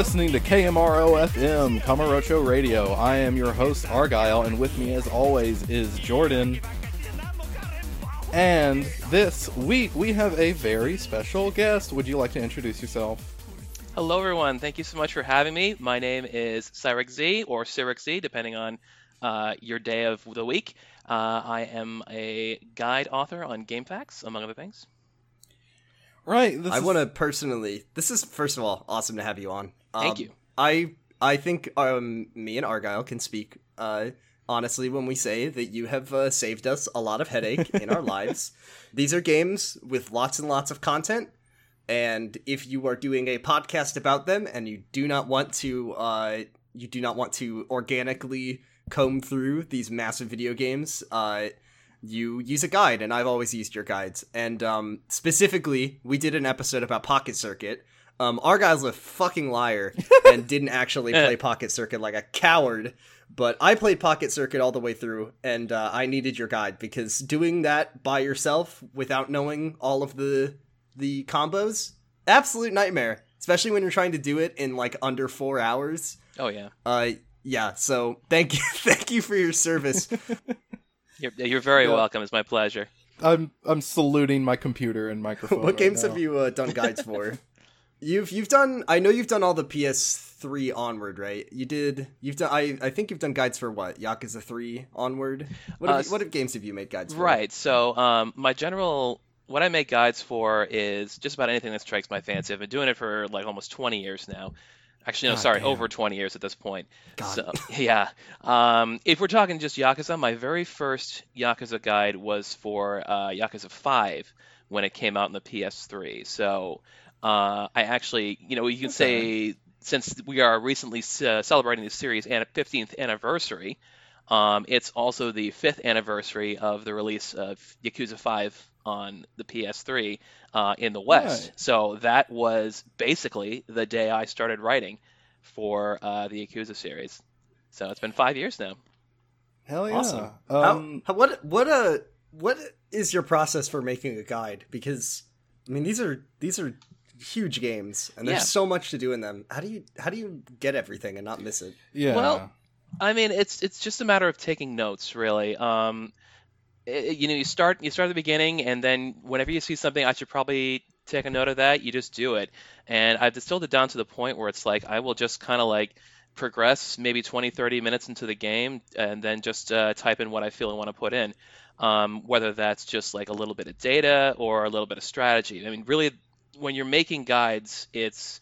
listening to KMRO-FM, Kamurocho Radio. I am your host, Argyle, and with me as always is Jordan. And this week we have a very special guest. Would you like to introduce yourself? Hello everyone, thank you so much for having me. My name is CyricZ, or CyricZ, depending on your day of the week. I am a guide author on GameFAQs, among other things. Right. This is, first of all, awesome to have you on. Thank you. I think me and Argyle can speak honestly when we say that you have saved us a lot of headache in our lives. These are games with lots and lots of content, and if you are doing a podcast about them and you do not want to, organically comb through these massive video games, you use a guide, and I've always used your guides. And specifically, we did an episode about Pocket Circuit. Argyle's a fucking liar and didn't actually play Pocket Circuit, like a coward. But I played Pocket Circuit all the way through, and I needed your guide, because doing that by yourself without knowing all of the combos, absolute nightmare. Especially when you're trying to do it in like under 4 hours. Oh yeah. Yeah. So thank you for your service. You're very welcome. It's my pleasure. I'm saluting my computer and microphone. What games have you done guides for? You've done. I know you've done all the PS3 onward, right? You've done. I think you've done guides for what? Yakuza 3 onward. What games have you made guides for? Right. So what I make guides for is just about anything that strikes my fancy. I've been doing it for like almost 20 years now. Actually, no, over 20 years at this point. God. So, yeah. If we're talking just Yakuza, my very first Yakuza guide was for Yakuza 5 when it came out on the PS3. So I actually, you can say, since we are recently celebrating the series' 15th anniversary, it's also the 5th anniversary of the release of Yakuza 5 on the PS3 in the West. Right. So that was basically the day I started writing for the Yakuza series. So it's been 5 years now. Hell yeah. Awesome. What is your process for making a guide? Because I mean these are huge games and there's so much to do in them. How do you get everything and not miss it? Yeah. Well, I mean it's just a matter of taking notes really. You start at the beginning, and then whenever you see something, I should probably take a note of that. You just do it. And I've distilled it down to the point where it's like I will just kind of like progress maybe 20, 30 minutes into the game and then just type in what I feel I want to put in, whether that's just like a little bit of data or a little bit of strategy. I mean, really, when you're making guides, it's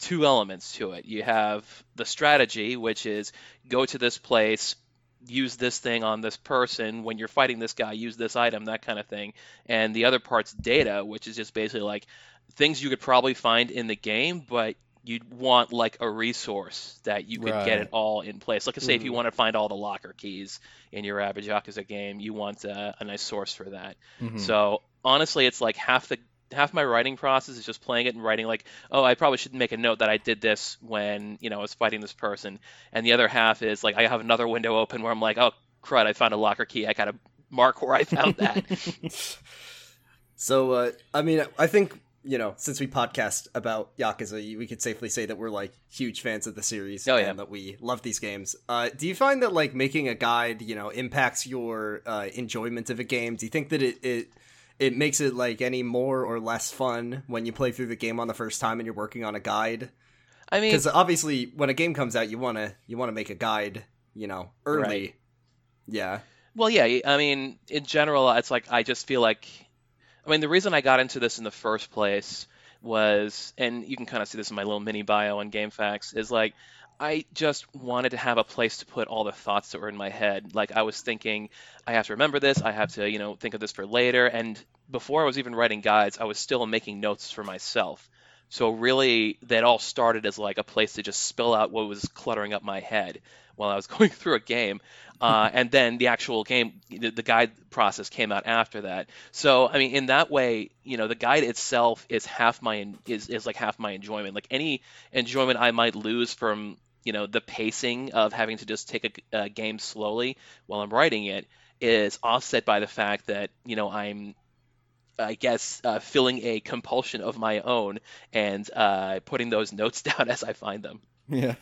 two elements to it. You have the strategy, which is go to this place, use this thing on this person, when you're fighting this guy, use this item, that kind of thing. And the other part's data, which is just basically like things you could probably find in the game, but you'd want like a resource that you could get it all in place. Like I say, if you want to find all the locker keys in your average Yakuza game, you want a nice source for that. Mm-hmm. So honestly, it's like half my writing process is just playing it and writing like, oh, I probably should make a note that I did this when, I was fighting this person. And the other half is like, I have another window open where I'm like, oh crud, I found a locker key. I got to mark where I found that. So, I mean, I think, since we podcast about Yakuza, we could safely say that we're like huge fans of the series and that we love these games. Do you find that like making a guide, impacts your enjoyment of a game? Do you think that it makes it like any more or less fun when you play through the game on the first time and you're working on a guide? I mean, because obviously when a game comes out, you want to make a guide, early. Right. Yeah. Well, yeah. I mean, in general, it's like I just feel like, I mean, the reason I got into this in the first place was, and you can kind of see this in my little mini bio on GameFAQs, is like, I just wanted to have a place to put all the thoughts that were in my head. Like I was thinking, I have to remember this. I have to, think of this for later. And before I was even writing guides, I was still making notes for myself. So really, that all started as like a place to just spill out what was cluttering up my head while I was going through a game. And then the actual game, the guide process came out after that. So, I mean, in that way, the guide itself is half my enjoyment. Like any enjoyment I might lose from, the pacing of having to just take a game slowly while I'm writing it is offset by the fact that, I'm I guess, filling a compulsion of my own and putting those notes down as I find them. Yeah.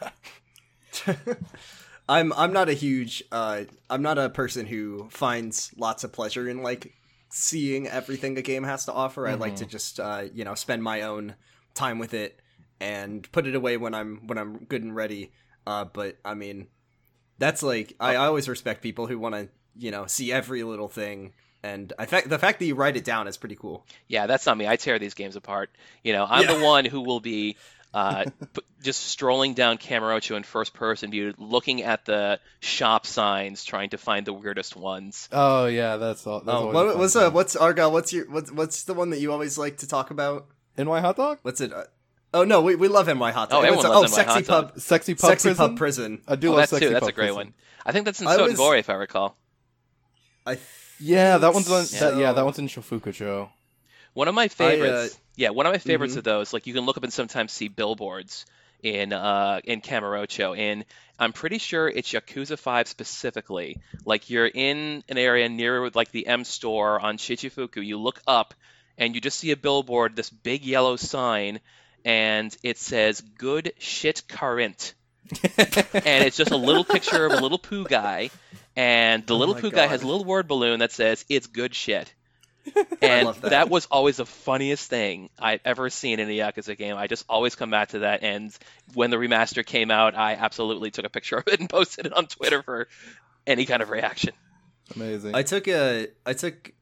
I'm not a huge I'm not a person who finds lots of pleasure in like seeing everything a game has to offer. Mm-hmm. I like to just you know, spend my own time with it and put it away when I'm good and ready. But I mean, that's like I always respect people who want to, you know, see every little thing. And the fact that you write it down is pretty cool. Yeah, that's not me. I tear these games apart. You know, I'm the one who will be just strolling down Kamurocho in first-person view, looking at the shop signs, trying to find the weirdest ones. Oh yeah, that's all. That's what's Argyle? What's the one that you always like to talk about? NY Hot Dog. What's it? Oh no, we love NY Hot Dog. Oh, everyone loves NY Hot Dog. Sexy Pub Prison. I do love that Sexy Pub Prison. That's a great one. I think that's in Sotenbori, if I recall. Yeah, that one's on, that one's in Shofukucho. One of my favorites. Mm-hmm. of those. Like, you can look up and sometimes see billboards in Kamurocho, and I'm pretty sure it's Yakuza 5 specifically. Like, you're in an area near like the M store on Shichifuku. You look up, and you just see a billboard, this big yellow sign, and it says "Good Shit Current," and it's just a little picture of a little poo guy. And the little poo guy has a little word balloon that says, "It's good shit." And that was always the funniest thing I've ever seen in a Yakuza game. I just always come back to that. And when the remaster came out, I absolutely took a picture of it and posted it on Twitter for any kind of reaction. Amazing. I took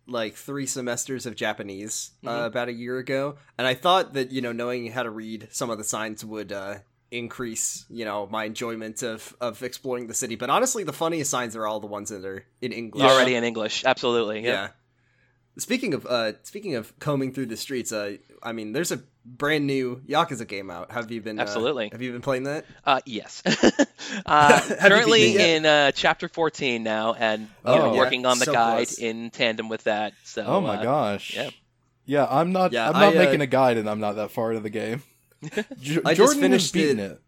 like 3 semesters of Japanese about a year ago. And I thought that, you know, knowing how to read some of the signs would increase, you know, my enjoyment of exploring the city, but honestly the funniest signs are all the ones that are in English. Already in English, absolutely. Yeah. Speaking of combing through the streets, I mean, there's a brand new Yakuza game out. Have you been playing that? Yes. Currently in chapter 14 now, and working on the guide in tandem with that. So oh my gosh. Yeah, I'm not making a guide, and I'm not that far into the game. I just finished it.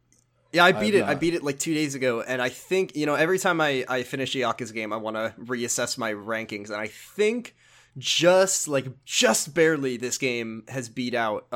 Yeah, I beat it like 2 days ago, and I think, you know, every time I finish a Yakuza game, I want to reassess my rankings, and I think just barely this game has beat out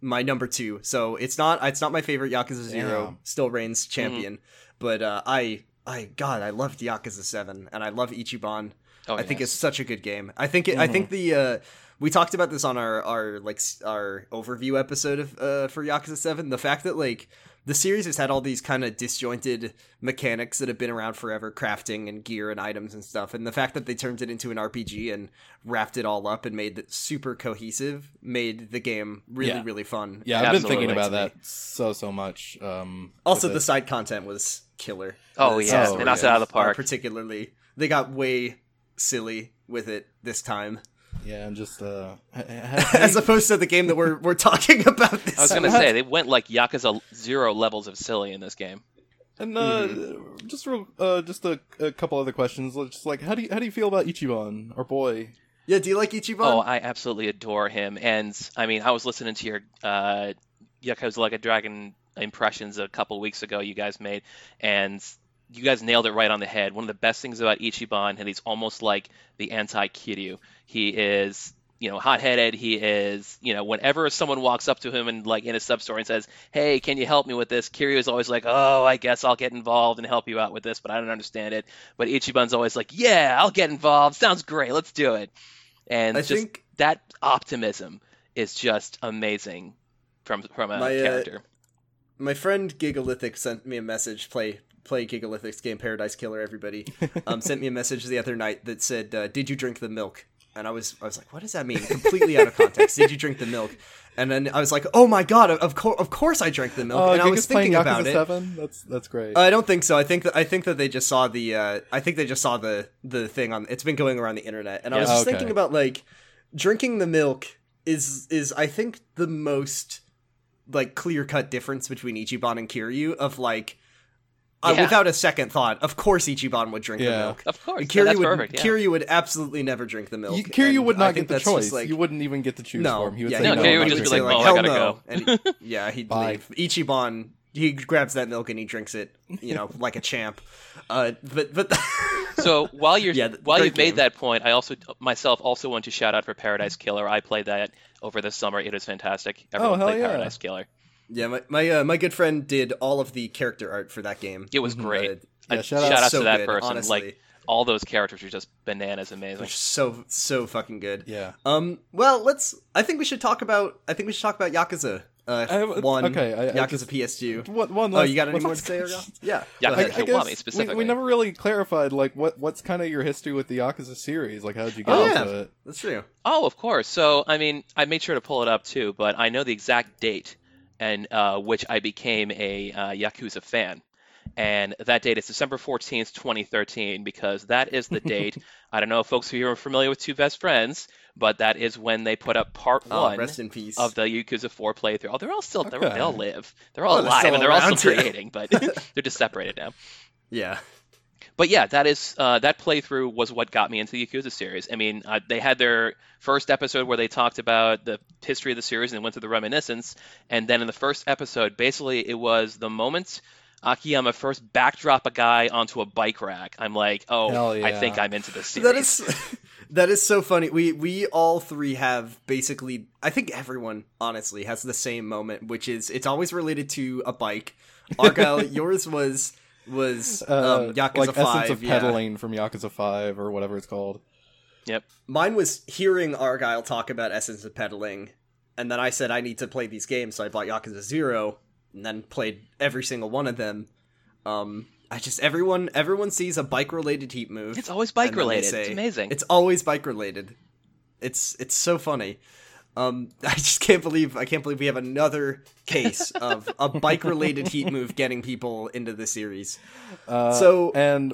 my number 2. So it's not my favorite. Yakuza 0 still reigns champion, but I loved Yakuza 7, and I love Ichiban. I think it's such a good game. I think the we talked about this on our overview episode of for Yakuza 7. The fact that like the series has had all these kind of disjointed mechanics that have been around forever, crafting and gear and items and stuff, and the fact that they turned it into an RPG and wrapped it all up and made it super cohesive made the game really really fun. Yeah, I've been thinking about that so much. Also, the side content was killer. Oh yeah, they knocked it out of the park. Particularly, they got way silly with it this time. Yeah, I'm just as opposed to the game that we're talking about this. I was going to say they went like Yakuza 0 levels of silly in this game. And just a couple other questions. Just like, how do you feel about Ichiban, our boy? Yeah, do you like Ichiban? Oh, I absolutely adore him. And I mean, I was listening to your Yakuza Like a Dragon impressions a couple weeks ago you guys made, and you guys nailed it right on the head. One of the best things about Ichiban, and he's almost like the anti-Kiryu. He is, you know, hot-headed. He is, you know, whenever someone walks up to him and like in a sub-store and says, "Hey, can you help me with this?" Kiryu is always like, "Oh, I guess I'll get involved and help you out with this, but I don't understand it." But Ichiban's always like, "Yeah, I'll get involved. Sounds great. Let's do it." And I think that optimism is just amazing from a character. My friend Gigalithic sent me a message. Play Gigalithic's game Paradise Killer, everybody. Sent me a message the other night that said, "Did you drink the milk?" And I was like, "What does that mean?" Completely out of context. Did you drink the milk? And then I was like, "Oh my god! Of course I drank the milk." And I was thinking about it. That's great. I don't think so. I think that they just saw the the thing on. It's been going around the internet, and I was just thinking about like drinking the milk is I think the most like clear-cut difference between Ichiban and Kiryu of like. Without a second thought, of course Ichiban would drink the milk. Of course, Kiryu would absolutely never drink the milk. Kiryu would not get the choice. Like, you wouldn't even get to choose for him. He would say, Kiryu would just be like, "Oh, I gotta go." And he'd leave. Ichiban He grabs that milk and he drinks it, you know, like a champ. But so while you've made that point, I also want to shout out for Paradise Killer. I played that over the summer. It is fantastic. Everyone played Paradise Killer. Yeah, my good friend did all of the character art for that game. It was great. Shout out to that person. Honestly. Like all those characters are just bananas amazing. They're so fucking good. Yeah. I think we should talk about Yakuza. Yakuza PSU. You got any more to say, Argyle? Yeah. Yakuza specifically. We never really clarified like what's kind of your history with the Yakuza series. Like, how did you get into it? That's true. Oh, of course. So, I mean, I made sure to pull it up too, but I know the exact date and which I became a Yakuza fan, and that date is December 14th, 2013, because that is the date. I don't know if folks who are familiar with Two Best Friends, but that is when they put up part one of the Yakuza 4 playthrough. Oh, they're all still, okay. They'll live. They're all alive, and they're all still creating, but they're just separated now. Yeah. But yeah, that is that playthrough was what got me into the Yakuza series. I mean, they had their first episode where they talked about the history of the series and went through the reminiscence. And then in the first episode, basically, it was the moment Akiyama first backdrop a guy onto a bike rack. I'm like, oh, yeah. I think I'm into this series. That is so funny. We all three have basically, I think everyone, honestly, has the same moment, which is it's always related to a bike. Argyle, yours was Yakuza 5. Like Essence of Pedaling from Yakuza 5 or whatever it's called. Yep. Mine was hearing Argyle talk about Essence of Pedaling, and then I said I need to play these games, so I bought Yakuza 0, and then played every single one of them. Everyone sees a bike-related heat move. It's always bike-related. It's amazing. It's always bike-related. It's so funny. I can't believe we have another case of a bike-related heat move getting people into the series. Wait. I'm sorry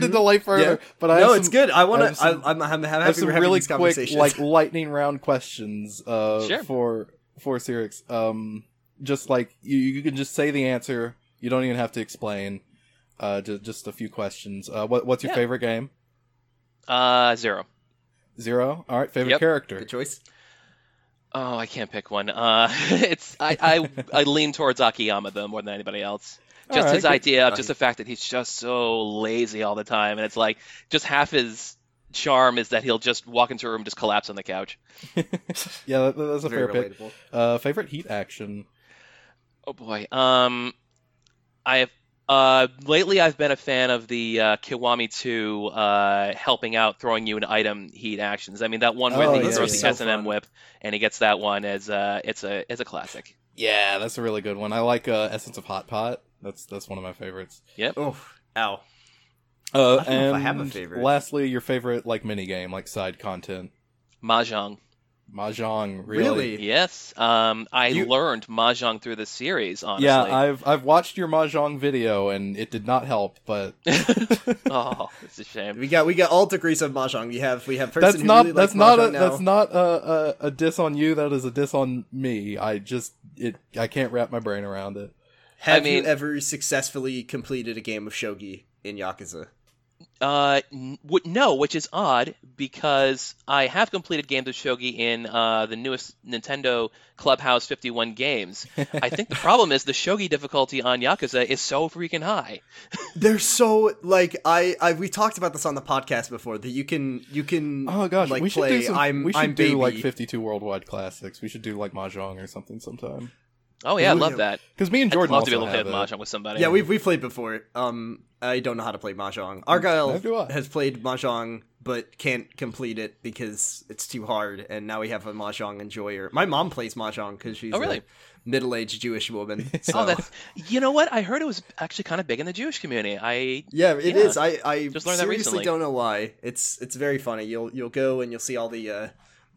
to delay further, but I it's good. I'm happy we're having these conversations. Like lightning round questions for CyricZ. Just like you can just say the answer. You don't even have to explain. Just a few questions. What's your favorite game? Zero. Zero? All right, favorite character. Good choice. Oh, I can't pick one. I lean towards Akiyama, though, more than anybody else. Just his idea of just the fact that he's just so lazy all the time, and it's like just half his charm is that he'll just walk into a room and just collapse on the couch. Yeah, that's a fair pick. Favorite heat action? Oh, boy. I've been a fan of the Kiwami 2 helping out, throwing you an item heat actions. I mean, that one where he throws the S&M whip and he gets that one as a classic. Yeah, that's a really good one. I like Essence of Hot Pot. That's one of my favorites. Yep. Oof. Ow. I don't know if I have a favorite. Lastly, your favorite mini game, side content. Mahjong. Mahjong, really? Yes. I learned Mahjong through the series, honestly. Yeah, I've watched your Mahjong video and it did not help, but oh, it's a shame. We got all degrees of Mahjong. We have person that's who not, really that's not Mahjong a, now. That's not a diss on you, that is a diss on me. I can't wrap my brain around it. Have you ever successfully completed a game of shogi in Yakuza? No, which is odd because I have completed games of shogi in the newest Nintendo Clubhouse 51 games. I think the problem is the shogi difficulty on Yakuza is so freaking high. They're so we talked about this on the podcast before that you can oh gosh, we should play do some, I'm we should I'm do baby. 52 worldwide classics. We should do Mahjong or something sometime. Oh yeah, I love that. Because me and Jordan love to be able to play Mahjong with somebody. Yeah, we've played before. I don't know how to play Mahjong. Argyle has played Mahjong but can't complete it because it's too hard. And now we have a Mahjong enjoyer. My mom plays Mahjong because she's a middle-aged Jewish woman. So. You know what? I heard it was actually kind of big in the Jewish community. It is. I just learned that recently. Don't know why. It's very funny. You'll go and you'll see all the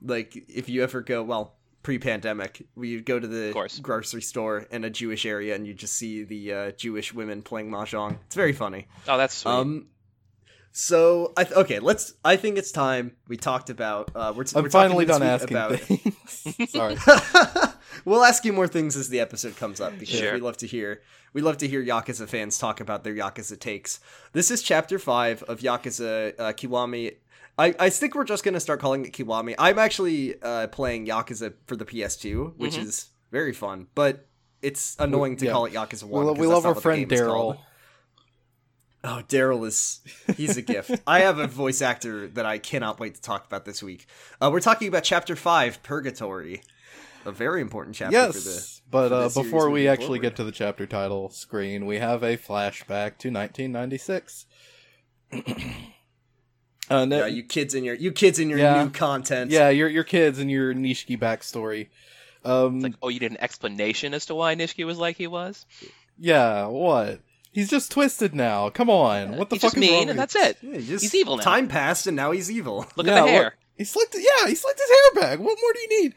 if you ever go pre-pandemic, we go to the grocery store in a Jewish area and you just see the Jewish women playing Mahjong. It's very funny. Oh, that's sweet. I think it's time we talked about we're finally done asking about things. Sorry. We'll ask you more things as the episode comes up because we love to hear Yakuza fans talk about their Yakuza takes. This is chapter 5 of Yakuza Kiwami. I think we're just going to start calling it Kiwami. I'm actually playing Yakuza for the PS2, which is very fun. But It's annoying to call it Yakuza 1. We love our friend Daryl. Oh, Daryl he's a gift. I have a voice actor that I cannot wait to talk about this week. We're talking about Chapter 5, Purgatory. A very important chapter for this. But before we actually get to the chapter title screen, we have a flashback to 1996. You kids in your new content. Yeah, your kids and your Nishiki backstory. It's like, oh, you did an explanation as to why Nishiki was like he was? Yeah, what? He's just twisted now. Come on. What the fuck is wrong? He's mean, and that's it. Yeah, he's evil now. Time passed, and now he's evil. Look at the hair. He slicked his hair back. What more do you need?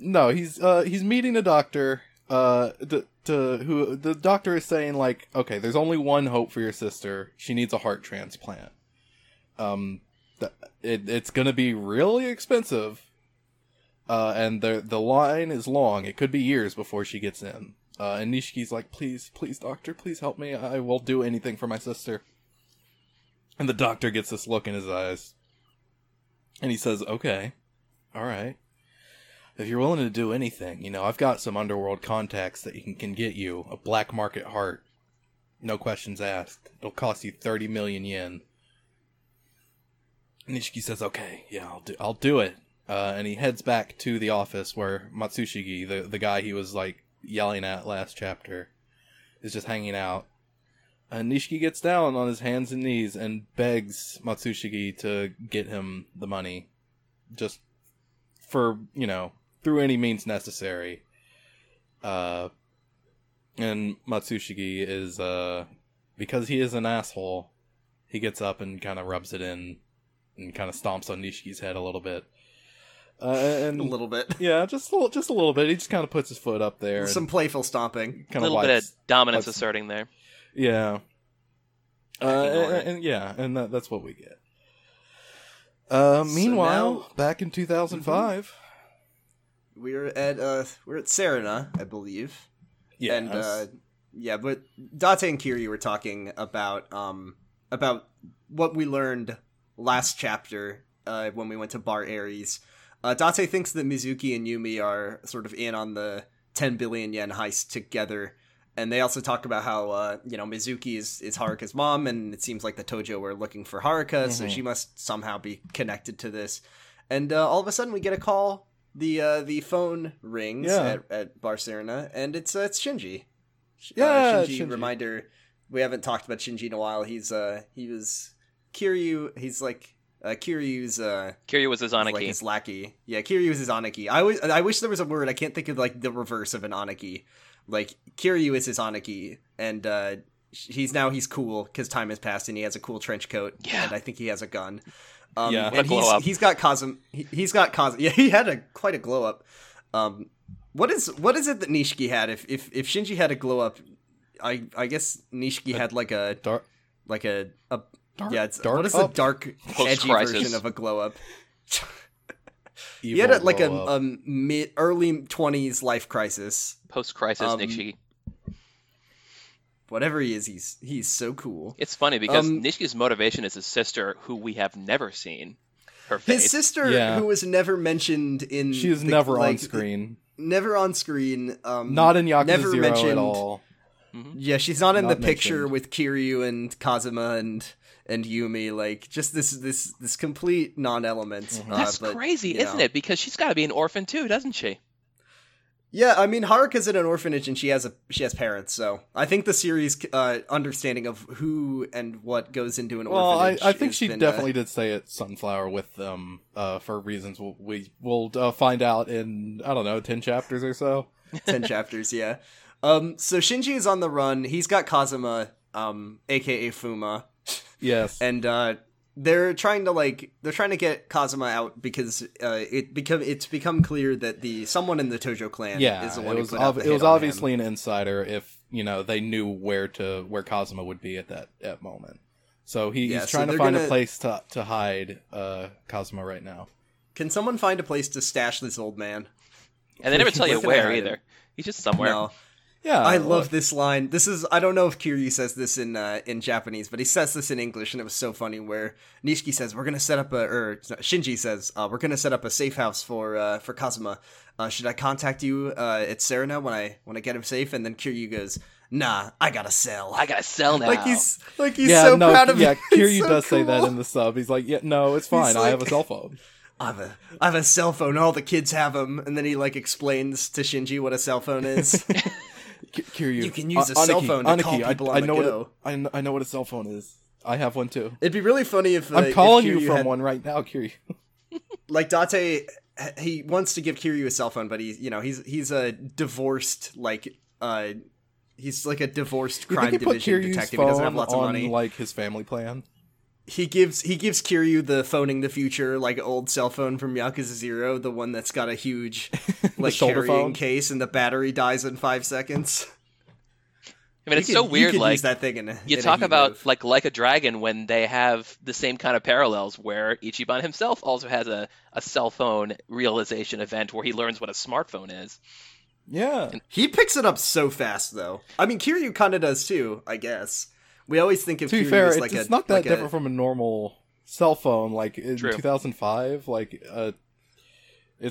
No, he's meeting a doctor. Who the doctor is saying, like, okay, there's only one hope for your sister. She needs a heart transplant. It's gonna be really expensive. And the line is long. It could be years before she gets in. And Nishiki's like, please, doctor, please help me. I will do anything for my sister. And the doctor gets this look in his eyes. And he says, okay, all right. If you're willing to do anything, I've got some underworld contacts that can get you a black market heart. No questions asked. It'll cost you 30 million yen. Nishiki says, okay, yeah, I'll do it. And he heads back to the office where Matsushige, the guy he was, like, yelling at last chapter, is just hanging out. And Nishiki gets down on his hands and knees and begs Matsushige to get him the money. Just for, through any means necessary. And Matsushige is, because he is an asshole, he gets up and kind of rubs it in and kind of stomps on Nishiki's head a little bit. And a little bit. Yeah, just a little bit. He just kind of puts his foot up there. Some playful stomping. A little bit of dominance asserting there. Yeah. And that's what we get. Meanwhile, so now, back in 2005, we're at Serena, I believe. Yeah. And but Date and Kiryu were talking about what we learned last chapter when we went to Bar Aries. Date thinks that Mizuki and Yumi are sort of in on the 10 billion yen heist together. And they also talk about how, Mizuki is Haruka's mom, and it seems like the Tojo were looking for Haruka, so she must somehow be connected to this. And all of a sudden we get a call, the phone rings at Bar Serena, and it's Shinji. Shinji. Reminder, we haven't talked about Shinji in a while. Kiryu was his Aniki. Like his lackey. Yeah, Kiryu was his Aniki. I wish there was a word. I can't think of, like, the reverse of an Aniki. Like, Kiryu is his Aniki, and he's cool because time has passed, and he has a cool trench coat, and I think he has a gun. And he's got he had quite a glow up. What is it that Nishiki had? If Shinji had a glow up, I guess Nishiki had like a dark, like a dark, yeah. It's, dark what is up? A dark edgy version of a glow up? He had mid early 20s life crisis. Post-crisis Nishiki. Whatever he is, he's so cool. It's funny because Nishiki's motivation is his sister, who we have never seen. Her face. His sister, who was never mentioned in... She is never on screen. Never on screen. Not in Yakuza 0 at all. Mm-hmm. Yeah, she's not in the picture with Kiryu and Kazuma and Yumi, like, just this complete non-element. Mm-hmm. That's crazy, isn't it? Because she's got to be an orphan too, doesn't she? Yeah, I mean, Haruka's in an orphanage and she has parents, so I think the series understanding of who and what goes into an orphanage. Well, I think she definitely did stay at Sunflower with them for reasons we'll find out in, I don't know, 10 chapters or so. 10 chapters, yeah. So Shinji is on the run. He's got Kazuma, aka Fuma. Yes. And they're trying to get Kazuma out because it's become clear that someone in the Tojo clan is the one who put out the hit on him. It was obviously an insider if, they knew where Kazuma would be at that moment. So he's trying to find a place to hide Kazuma right now. Can someone find a place to stash this old man? And they never tell you where either. He's just somewhere. No. Yeah, I love this line. This is, I don't know if Kiryu says this in Japanese, but he says this in English, and it was so funny where Nishiki says, we're going to set up Shinji says, we're going to set up a safe house for Kazuma. Should I contact you at Serena when I get him safe? And then Kiryu goes, nah, I gotta sell now. Like he's so proud of it. Yeah, Kiryu does say that in the sub. He's like, yeah, no, it's fine. I have a cell phone. I have a cell phone. All the kids have them. And then he explains to Shinji what a cell phone is. Kiryu, you can use a cell phone to call people on the go. I know what a cell phone is. I have one too. It'd be really funny if I'm calling you from one right now, Kiryu. Date, he wants to give Kiryu a cell phone, but he's a divorced he's a divorced crime division detective. He doesn't have lots of money. His family plan. He gives Kiryu the phoning the future old cell phone from Yakuza 0, the one that's got a huge carrying phone case and the battery dies in 5 seconds. I mean, it's so weird. Use that thing in talk about move. Like a Dragon, when they have the same kind of parallels where Ichiban himself also has a cell phone realization event where he learns what a smartphone is. Yeah, he picks it up so fast though. I mean, Kiryu kind of does too, I guess. We always think of Kiryu as it's not that different from a normal cell phone. In 2005, it's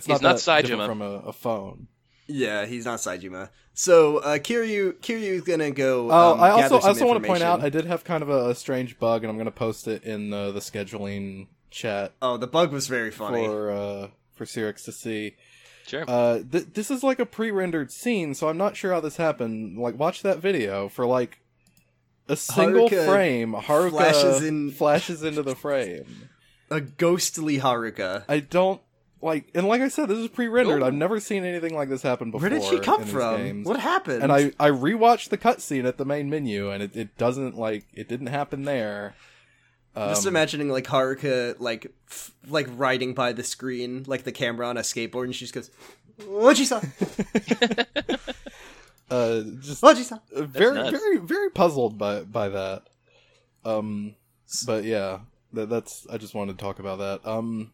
not that different from a phone. Yeah, he's not Saejima. So Kiryu's gonna go. Oh, I also want to point out I did have kind of a strange bug, and I'm gonna post it in the scheduling chat. Oh, the bug was very funny for CyricZ to see. Sure. This is a pre-rendered scene, so I'm not sure how this happened. Watch that video for a single Haruka frame. Haruka flashes into the frame. A ghostly Haruka. I don't and I said, this is pre-rendered. Ooh. I've never seen anything like this happen before. Where did she come from? Games. What happened? And I rewatched the cutscene at the main menu, and it doesn't it didn't happen there. Just imagining Haruka riding by the screen the camera on a skateboard, and she just goes, "What'd you say?" Very very puzzled by that. But yeah, that's I just wanted to talk about that.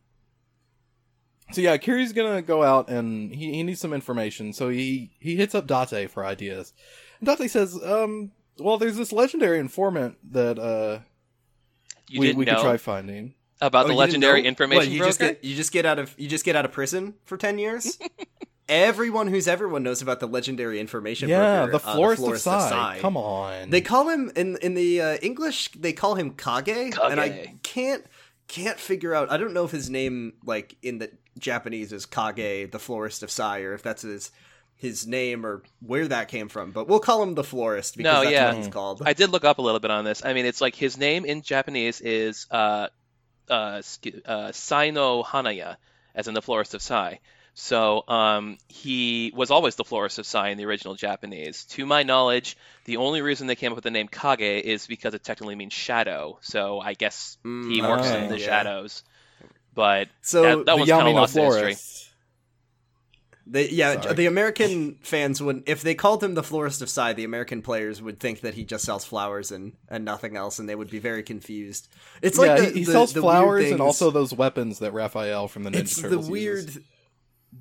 So yeah, Kiryu's gonna go out and he needs some information, so he hits up Date for ideas. And Date says, well, there's this legendary informant that we could try finding about the legendary information broker. You just get out of prison for 10 years. Everyone knows about the legendary information broker. Yeah, the florist of Sai. Come on. They call him in the English. They call him Kage, and I can't figure out. I don't know if his name in the Japanese is Kage, the florist of Sai, or if that's his name or where that came from, but we'll call him the florist because what he's called. I did look up a little bit on this. I mean, it's his name in Japanese is Sai no Hanaya, as in the florist of Sai. So he was always the florist of Sai in the original Japanese. To my knowledge, the only reason they came up with the name Kage is because it technically means shadow. So I guess he works in the shadows. But so that was kind of lost history. The American fans would, if they called him the florist of Sai, the American players would think that he just sells flowers and nothing else, and they would be very confused. It's he sells flowers and also those weapons that Raphael from the Ninja Turtles uses.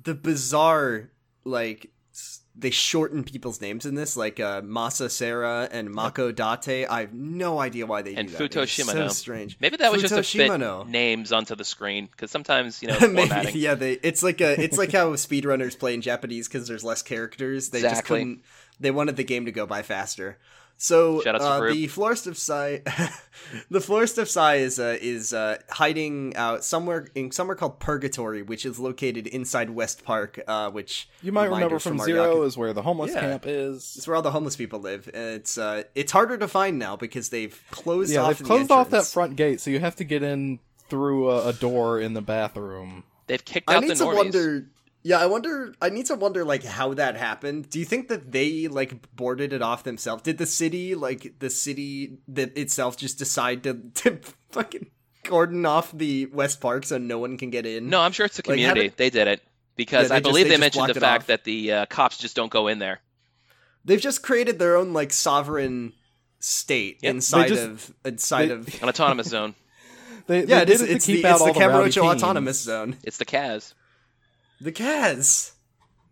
The bizarre, they shorten people's names in this, Masa Sera and Mako Date. I have no idea why they do that. And Futo Shimano. It's so strange. Maybe that was just to fit names onto the screen, because sometimes, formatting. Maybe, yeah, it's like how speedrunners play in Japanese, because there's less characters. They just couldn't. They wanted the game to go by faster. So the florist of Sai, is hiding out somewhere called Purgatory, which is located inside West Park, which you might remember from Zero is where the homeless camp is. It's where all the homeless people live. It's harder to find now because they've closed off. Yeah, they've closed off that front gate, so you have to get in through a door in the bathroom. They've kicked out the normies. Yeah, I need to wonder, how that happened. Do you think that they, boarded it off themselves? Did the city that itself just decide to fucking cordon off the West Park so no one can get in? No, I'm sure it's the community. They did it. Because I believe they mentioned the fact that the cops just don't go in there. They've just created their own, sovereign state inside of... An autonomous zone. It's the Camarocho Autonomous Zone. It's the Kaz.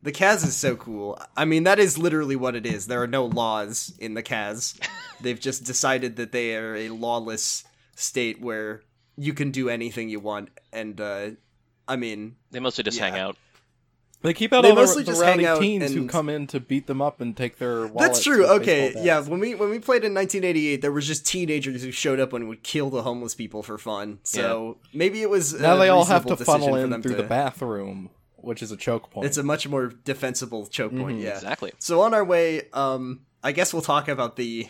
The Kaz is so cool. I mean, that is literally what it is. There are no laws in the Kaz. They've just decided that they are a lawless state where you can do anything you want. And, I mean... They mostly just hang out. They keep out all the rowdy teens who come in to beat them up and take their wallets. That's true, okay. Yeah, when we played in 1988, there was just teenagers who showed up and would kill the homeless people for fun. So maybe it was now they all have to funnel in through the bathroom, which is a choke point. It's a much more defensible choke point, yeah. Exactly. So on our way, I guess we'll talk about the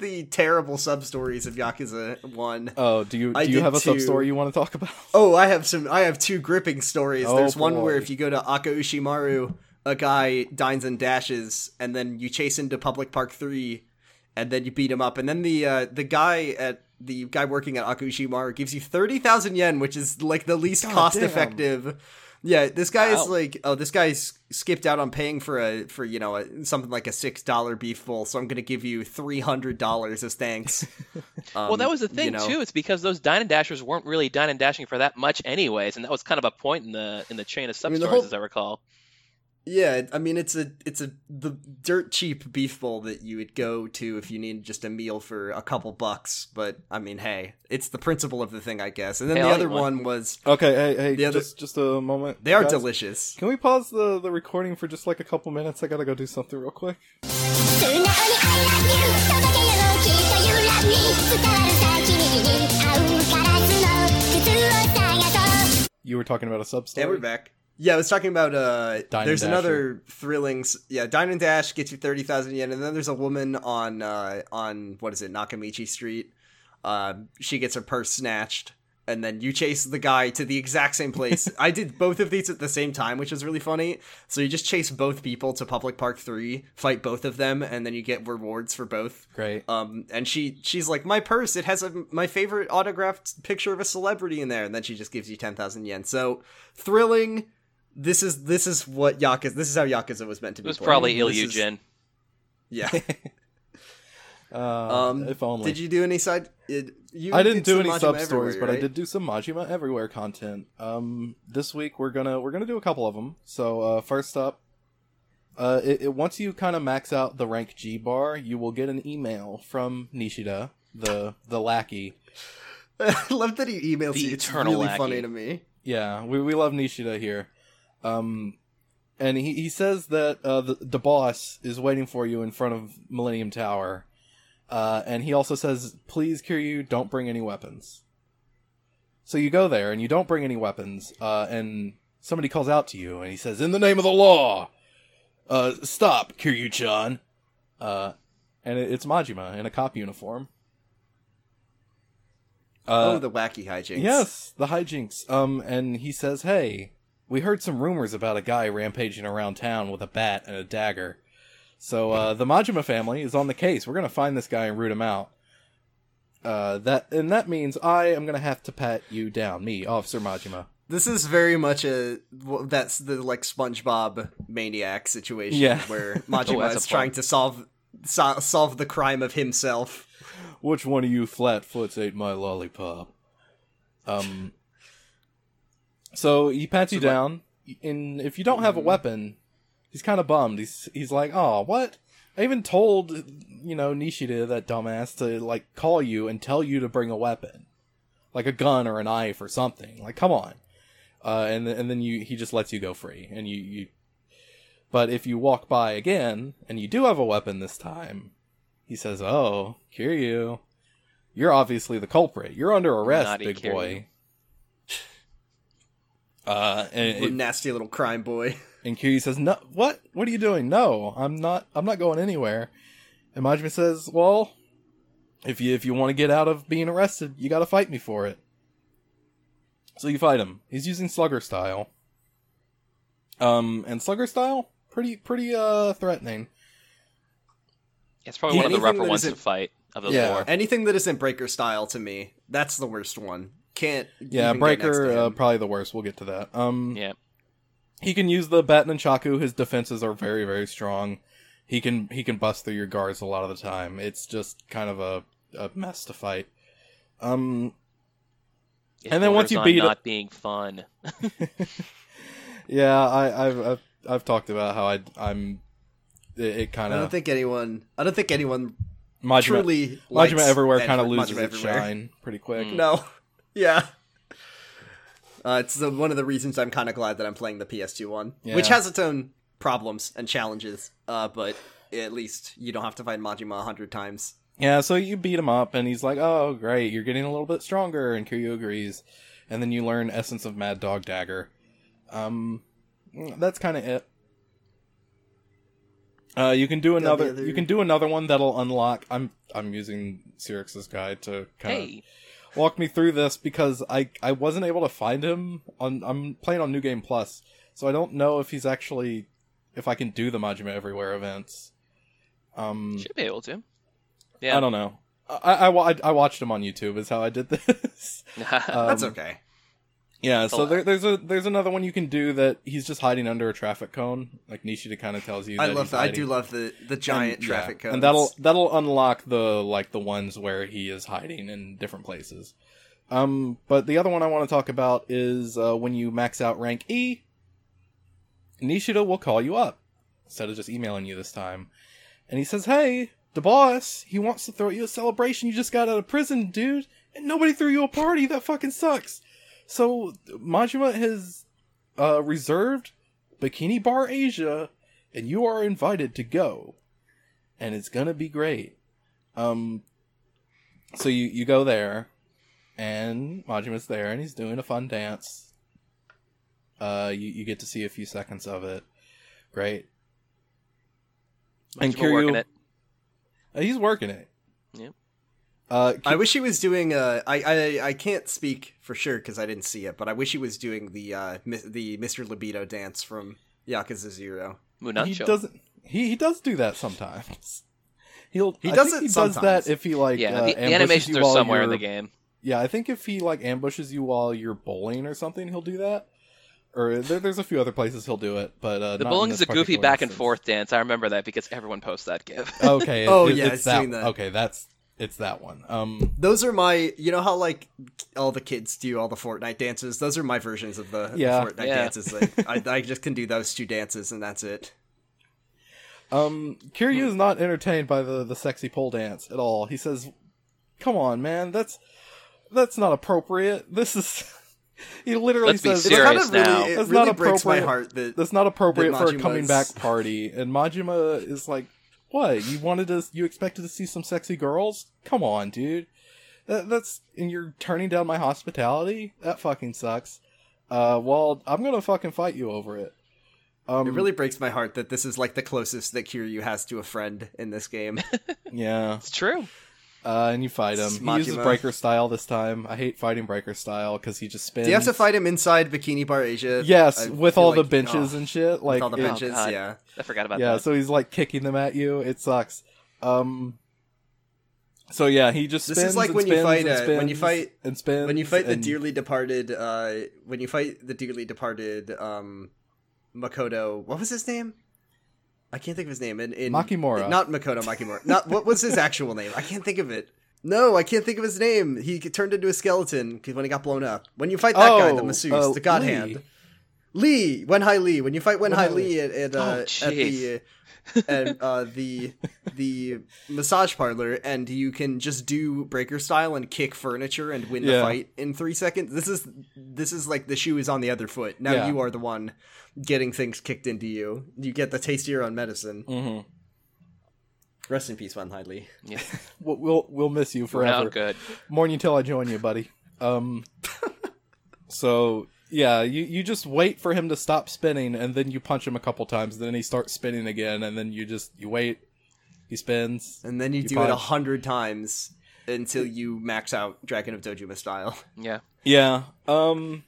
the terrible sub-stories of Yakuza 1. Oh, do you have a sub-story you want to talk about? Oh, I have two gripping stories. Oh, there's one where if you go to Akaushimaru, a guy dines and dashes, and then you chase into Public Park 3, and then you beat him up. And then the guy working at Akaushimaru gives you 30,000 yen, which is like the least cost-effective... Yeah, this guy is like, oh, this guy skipped out on paying for something like a $6 beef bowl, so I'm going to give you $300 as thanks. Well, that was the thing, too. It's because those dine and dashers weren't really dine and dashing for that much anyways, and that was kind of a point in the chain of sub-stories, as I recall. Yeah, I mean, it's the dirt cheap beef bowl that you would go to if you needed just a meal for a couple bucks. But I mean, hey, it's the principle of the thing, I guess. And then the other one was okay. Hey, just a moment. They are delicious. Can we pause the recording for just like a couple minutes? I gotta go do something real quick. You were talking about a sub-story. Yeah, we're back. Yeah, I was talking about, there's another thrilling, Dine and Dash gets you 30,000 yen, and then there's a woman on what is it, Nakamichi Street, she gets her purse snatched, and then you chase the guy to the exact same place. I did both of these at the same time, which was really funny, so you just chase both people to Public Park 3, fight both of them, and then you get rewards for both. Great. And she's like, my purse, it has my favorite autographed picture of a celebrity in there, and then she just gives you 10,000 yen, so thrilling... This is what Yakuza. This is how Yakuza was meant to be. It was probably Ilyujin. Yeah. If only. Did you do any side? I didn't do any sub stories, but I did do some Majima Everywhere content. This week we're gonna do a couple of them. So first up, once you kind of max out the rank G bar, you will get an email from Nishida, the lackey. I love that he emails you. It's really funny to me. Yeah, we love Nishida here. And he says that the boss is waiting for you in front of Millennium Tower, and he also says, please Kiryu, don't bring any weapons. So you go there and you don't bring any weapons, and somebody calls out to you and he says, in the name of the law, stop Kiryu-chan, and it's Majima in a cop uniform. The wacky hijinks. Yes, the hijinks. And he says, hey, we heard some rumors about a guy rampaging around town with a bat and a dagger. So, the Majima family is on the case. We're gonna find this guy and root him out. That means I am gonna have to pat you down. Me, Officer Majima. This is very much that's the, like, SpongeBob Maniac situation, where Majima is trying to solve the crime of himself. Which one of you flat foots ate my lollipop? So he pats you down, and if you don't have a weapon, he's kind of bummed. He's like, oh, what? I even told, Nishida, that dumbass, to, like, call you and tell you to bring a weapon. Like a gun or a knife or something. Like, come on. And then he just lets you go free. And But if you walk by again, and you do have a weapon this time, he says, oh, Kiryu, you're obviously the culprit. You're under arrest, Naughty big Kiryu. Boy. Nasty little crime boy. And Kiryu says, "No, what? What are you doing? No, I'm not going anywhere." And Majima says, "Well, if you want to get out of being arrested, you got to fight me for it." So you fight him. He's using Slugger style. And Slugger style, pretty threatening. It's probably one of the rougher ones to fight of the four. Anything that isn't Breaker style to me, that's the worst one. Breaker probably the worst. We'll get to that. He can use the bat and chaku. His defenses are very, very strong. He can bust through your guards a lot of the time. It's just kind of a mess to fight. And then once you beat him, not being fun. Yeah, I've I've talked about how I'm. It kind of. I don't think anyone. Majima, truly, Majima Everywhere kind of loses its shine pretty quick. Mm. No, yeah. It's one of the reasons I'm kind of glad that I'm playing the PS2 one, which has its own problems and challenges. But at least you don't have to fight Majima 100 times. Yeah, so you beat him up, and he's like, "Oh, great, you're getting a little bit stronger," and Kiryu agrees. And then you learn Essence of Mad Dog Dagger. That's kind of it. You can do another one that'll unlock. I'm using CyricZ's guide to kind of walk me through this because I wasn't able to find him on. I'm playing on New Game Plus, so I don't know if he's actually I can do the Majima Everywhere events. Should be able to. Yeah, I don't know. I watched him on YouTube is how I did this. That's okay. Yeah, so there's another one you can do that he's just hiding under a traffic cone. Like Nishiki kind of tells you. I do love the giant traffic cones, and that'll unlock the ones where he is hiding in different places. But the other one I want to talk about is when you max out rank E, Nishiki will call you up instead of just emailing you this time, and he says, "Hey, the boss, he wants to throw you a celebration. You just got out of prison, dude, and nobody threw you a party. That fucking sucks." So, Majima has reserved Bikini Bar Asia, and you are invited to go. And it's gonna be great. So you go there, and Majima's there, and he's doing a fun dance. You get to see a few seconds of it. Great. Majima and Kiryu, working it. He's working it. Yep. I wish he was doing. I can't speak for sure because I didn't see it, but I wish he was doing the Mr. Libido dance from Yakuza 0. Munacho. He doesn't. He does do that sometimes. He does that if he like. Yeah, the animations are somewhere in the game. Yeah, I think if he like ambushes you while you're bowling or something, he'll do that. Or there's a few other places he'll do it, but the bowling is a goofy back and forth dance. I remember that because everyone posts that gif. Okay. It's that. Okay, that's. It's that one. Those are my... You know how, like, all the kids do all the Fortnite dances? Those are my versions of the Fortnite dances. Like, I just can do those two dances, and that's it. Kiryu is not entertained by the sexy pole dance at all. He says, "Come on, man. That's not appropriate. This is..." He literally says... Let's be serious now. It really breaks my heart that... That's not appropriate for a coming back party. And Majima is like... What? You expected to see some sexy girls? Come on, dude. That's... And you're turning down my hospitality? That fucking sucks. Well, I'm gonna fucking fight you over it. It really breaks my heart that this is, like, the closest that Kiryu has to a friend in this game. Yeah. It's true. And you fight him. He uses Breaker style this time. I hate fighting Breaker style, because he just spins. Do you have to fight him inside Bikini Bar Asia? Yes, with all the benches and shit. With all the benches, yeah. I forgot about that. Yeah, so he's, like, kicking them at you. It sucks. So, yeah, he just spins. This is like when you fight the dearly departed Makoto... What was his name? I can't think of his name. In Makimura. Not Makoto Makimura. What was his actual name? I can't think of it. No, I can't think of his name. He turned into a skeleton when he got blown up. When you fight that guy, the masseuse, the god Lee. Hand. Lee! Wenhai Lee. When you fight Wenhai Lee at the massage parlor, and you can just do Breaker style and kick furniture and win the fight in 3 seconds. This is like the shoe is on the other foot. Now you are the one getting things kicked into you. You get the taste of your own medicine. Mm-hmm. Rest in peace, Van Hidley. Yeah. we'll miss you forever. No, good. Mourn you till I join you, buddy. So. Yeah, you just wait for him to stop spinning, and then you punch him a couple times, then he starts spinning again, and then you wait, he spins. And then you do punch it 100 times until you max out Dragon of Dojima style. Yeah. Yeah. And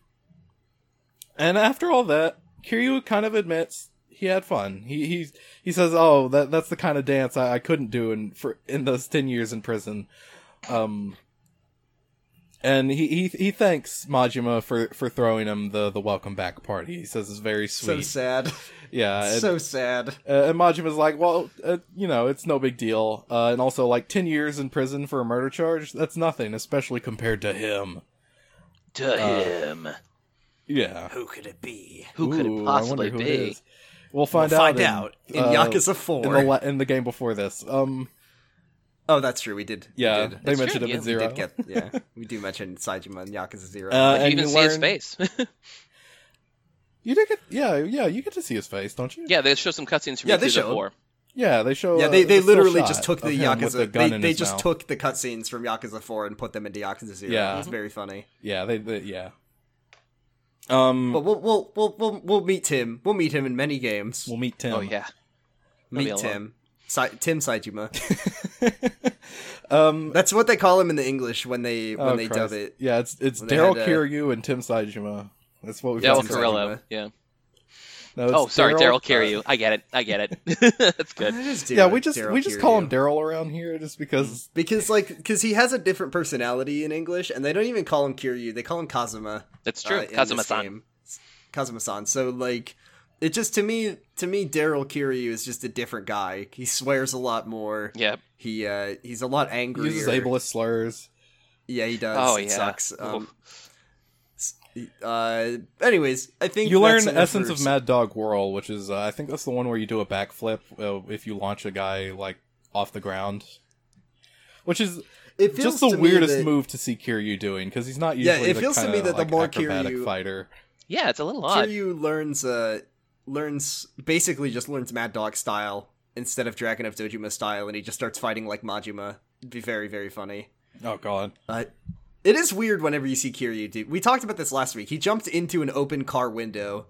after all that, Kiryu kind of admits he had fun. He says, "Oh, that's the kind of dance I couldn't do in those 10 years in prison." And he thanks Majima for throwing him the welcome back party. He says it's very sweet. So sad. Yeah. So sad. And Majima's like, well, it's no big deal. And also, like, 10 years in prison for a murder charge, that's nothing, especially compared to him. Yeah. Who could it be? Who could it possibly be? We'll find out in Yakuza 4. In the game before this. Oh, that's true. We did. Yeah, we did. They mentioned him in 0. We do mention Saejima in Yakuza 0. And you can see his face. You did get, you get to see his face, don't you? Yeah, they show some cutscenes from Yakuza 4. Yeah, they show. Yeah, they literally just took the Yakuza. They took the cutscenes from Yakuza 4 and put them into Yakuza 0. Yeah, it's very funny. Yeah, they. But we'll meet Tim. We'll meet him in many games. We'll meet Tim. Oh yeah, meet Tim. Tim Saejima. That's what they call him in the English when they dub it. Yeah, it's Daryl Kiryu and Tim Saejima. That's what we've got. Daryl Carrillo. Yeah. No, sorry, Daryl Kiryu. I get it. That's good. We just call him Daryl around here just because he has a different personality in English, and they don't even call him Kiryu. They call him Kazuma. That's true. Kazuma-san. So it just to me Daryl Kiryu is just a different guy. He swears a lot more. Yep. He's a lot angrier. He uses ableist slurs. Yeah, he does. Oh, it sucks. Anyways, I think you learn Essence of Mad Dog Whirl, which is I think that's the one where you do a backflip if you launch a guy off the ground, which is just the weirdest move to see Kiryu doing because he's not usually. Yeah, it feels to me that the more Kiryu fighter, yeah, it's a little odd. Kiryu learns Mad Dog style instead of Dragon of Dojima style, and he just starts fighting like Majima. It'd be very, very funny. Oh God. It is weird whenever you see Kiryu, dude. We talked about this last week. He jumped into an open car window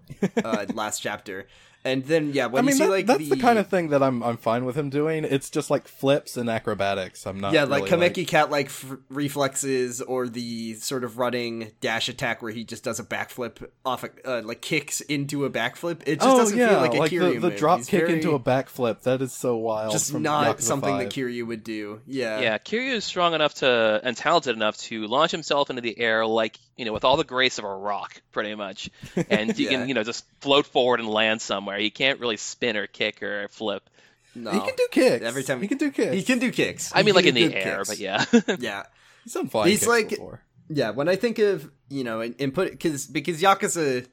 last chapter. And then, that's the kind of thing that I'm fine with him doing. It's just flips and acrobatics. I'm not Kameki Cat reflexes or the sort of running dash attack where he just does a backflip off kicks into a backflip. It just doesn't feel like a Kiryu move. The drop kick into a backflip, that is so wild. Just not Yakuza something 5. That Kiryu would do. Yeah. Yeah, Kiryu is strong enough to and talented enough to launch himself into the air with all the grace of a rock, pretty much. And he can, just float forward and land somewhere. He can't really spin or kick or flip. No. He can do kicks. Every time he can do kicks. I mean, in the air, kicks. But yeah. Yeah. He's done flying kicks before. Yeah, when I think of, because Yakuza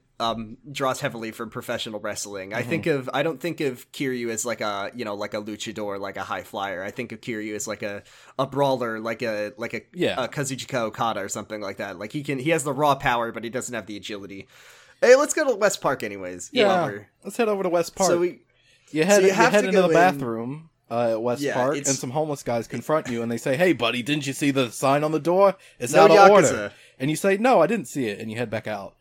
draws heavily from professional wrestling, mm-hmm. I don't think of Kiryu as like a luchador, like a high flyer. I think of Kiryu as like a brawler, like a Kazuchika Okada or something like that. Like he has the raw power, but he doesn't have the agility. Hey, let's go to West Park anyways. Yeah, let's head over to West Park. So you head into the bathroom at West Park, and some homeless guys confront you, and they say, "Hey, buddy, didn't you see the sign on the door? It's out of order." And you say, "No, I didn't see it," and you head back out,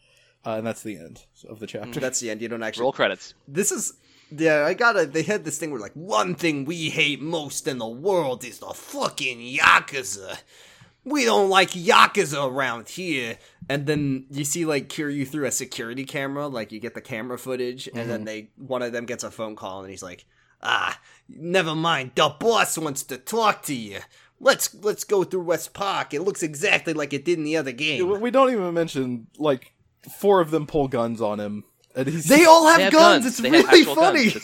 and that's the end of the chapter. That's the end. You don't actually roll credits. This is. Yeah, they had this thing where one thing we hate most in the world is the fucking Yakuza. We don't like Yakuza around here. And then you see, Kiryu through a security camera. You get the camera footage, and then one of them gets a phone call, and he's like, never mind. The boss wants to talk to you. Let's go through West Park. It looks exactly like it did in the other game. We don't even mention, four of them pull guns on him. And they all have guns. It's really funny. Guns.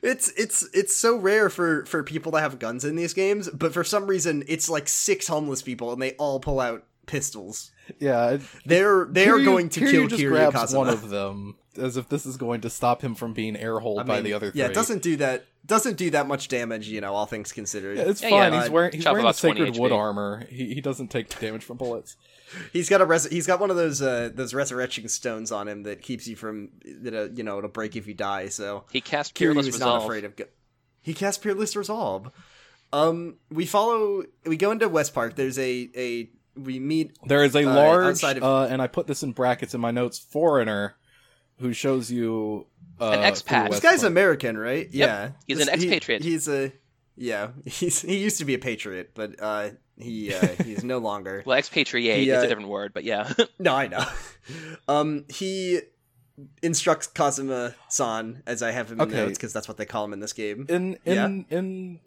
It's true. It's so rare for people to have guns in these games, but for some reason, it's 6 homeless people, and they all pull out pistols. Yeah, they're going to kill Kiryu Kazuma. One of them, as if this is going to stop him from being air-holed by the other three. Yeah, it doesn't do that much damage, all things considered. Yeah, it's fine. Yeah, he's wearing the sacred wood armor. He doesn't take damage from bullets. He's got one of those resurrection stones on him that keeps you from it'll break if you die. So he casts Peerless Resolve. Not afraid of he casts Peerless Resolve. We go into West Park. There is a large, and I put this in brackets in my notes, foreigner who shows you an expat. This guy's American, right? Yep. Yeah, he's an expatriate. He used to be a patriot, but he's no longer. Well, expatriate is a different word, but yeah. No, I know. He instructs Kazuma-san, as I have him in notes, because that's what they call him in this game.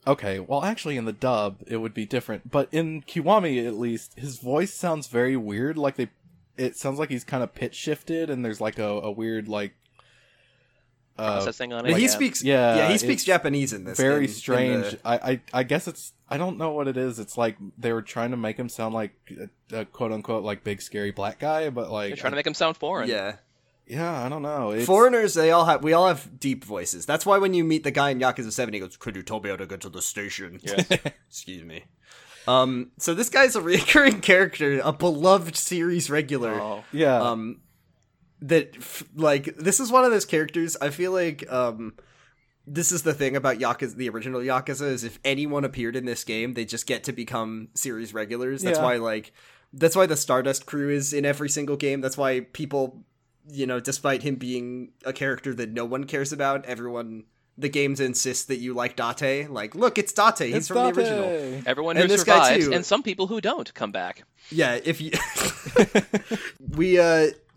Actually, in the dub, it would be different, but in Kiwami, at least, his voice sounds very weird. It sounds like he's kind of pitch shifted, and there's a weird processing on it. He speaks Japanese in this. Very strange. I guess it's. I don't know what it is. It's they were trying to make him sound like a quote unquote big scary black guy, but they're trying to make him sound foreign. Yeah. Yeah, I don't know. It's... Foreigners, we all have deep voices. That's why when you meet the guy in Yakuza 7, he goes, "Could you tell me how to get to the station?" Yeah. Excuse me. So this guy's a recurring character, a beloved series regular. Oh. Yeah. This is one of those characters, I feel like, this is the thing about Yakuza, the original Yakuza, is if anyone appeared in this game, they just get to become series regulars. That's why, that's why the Stardust crew is in every single game. That's why people, despite him being a character that no one cares about, the games insist that you like Date. Like, look, it's Date. He's from the original. Everyone who survives, and some people who don't, come back. Yeah,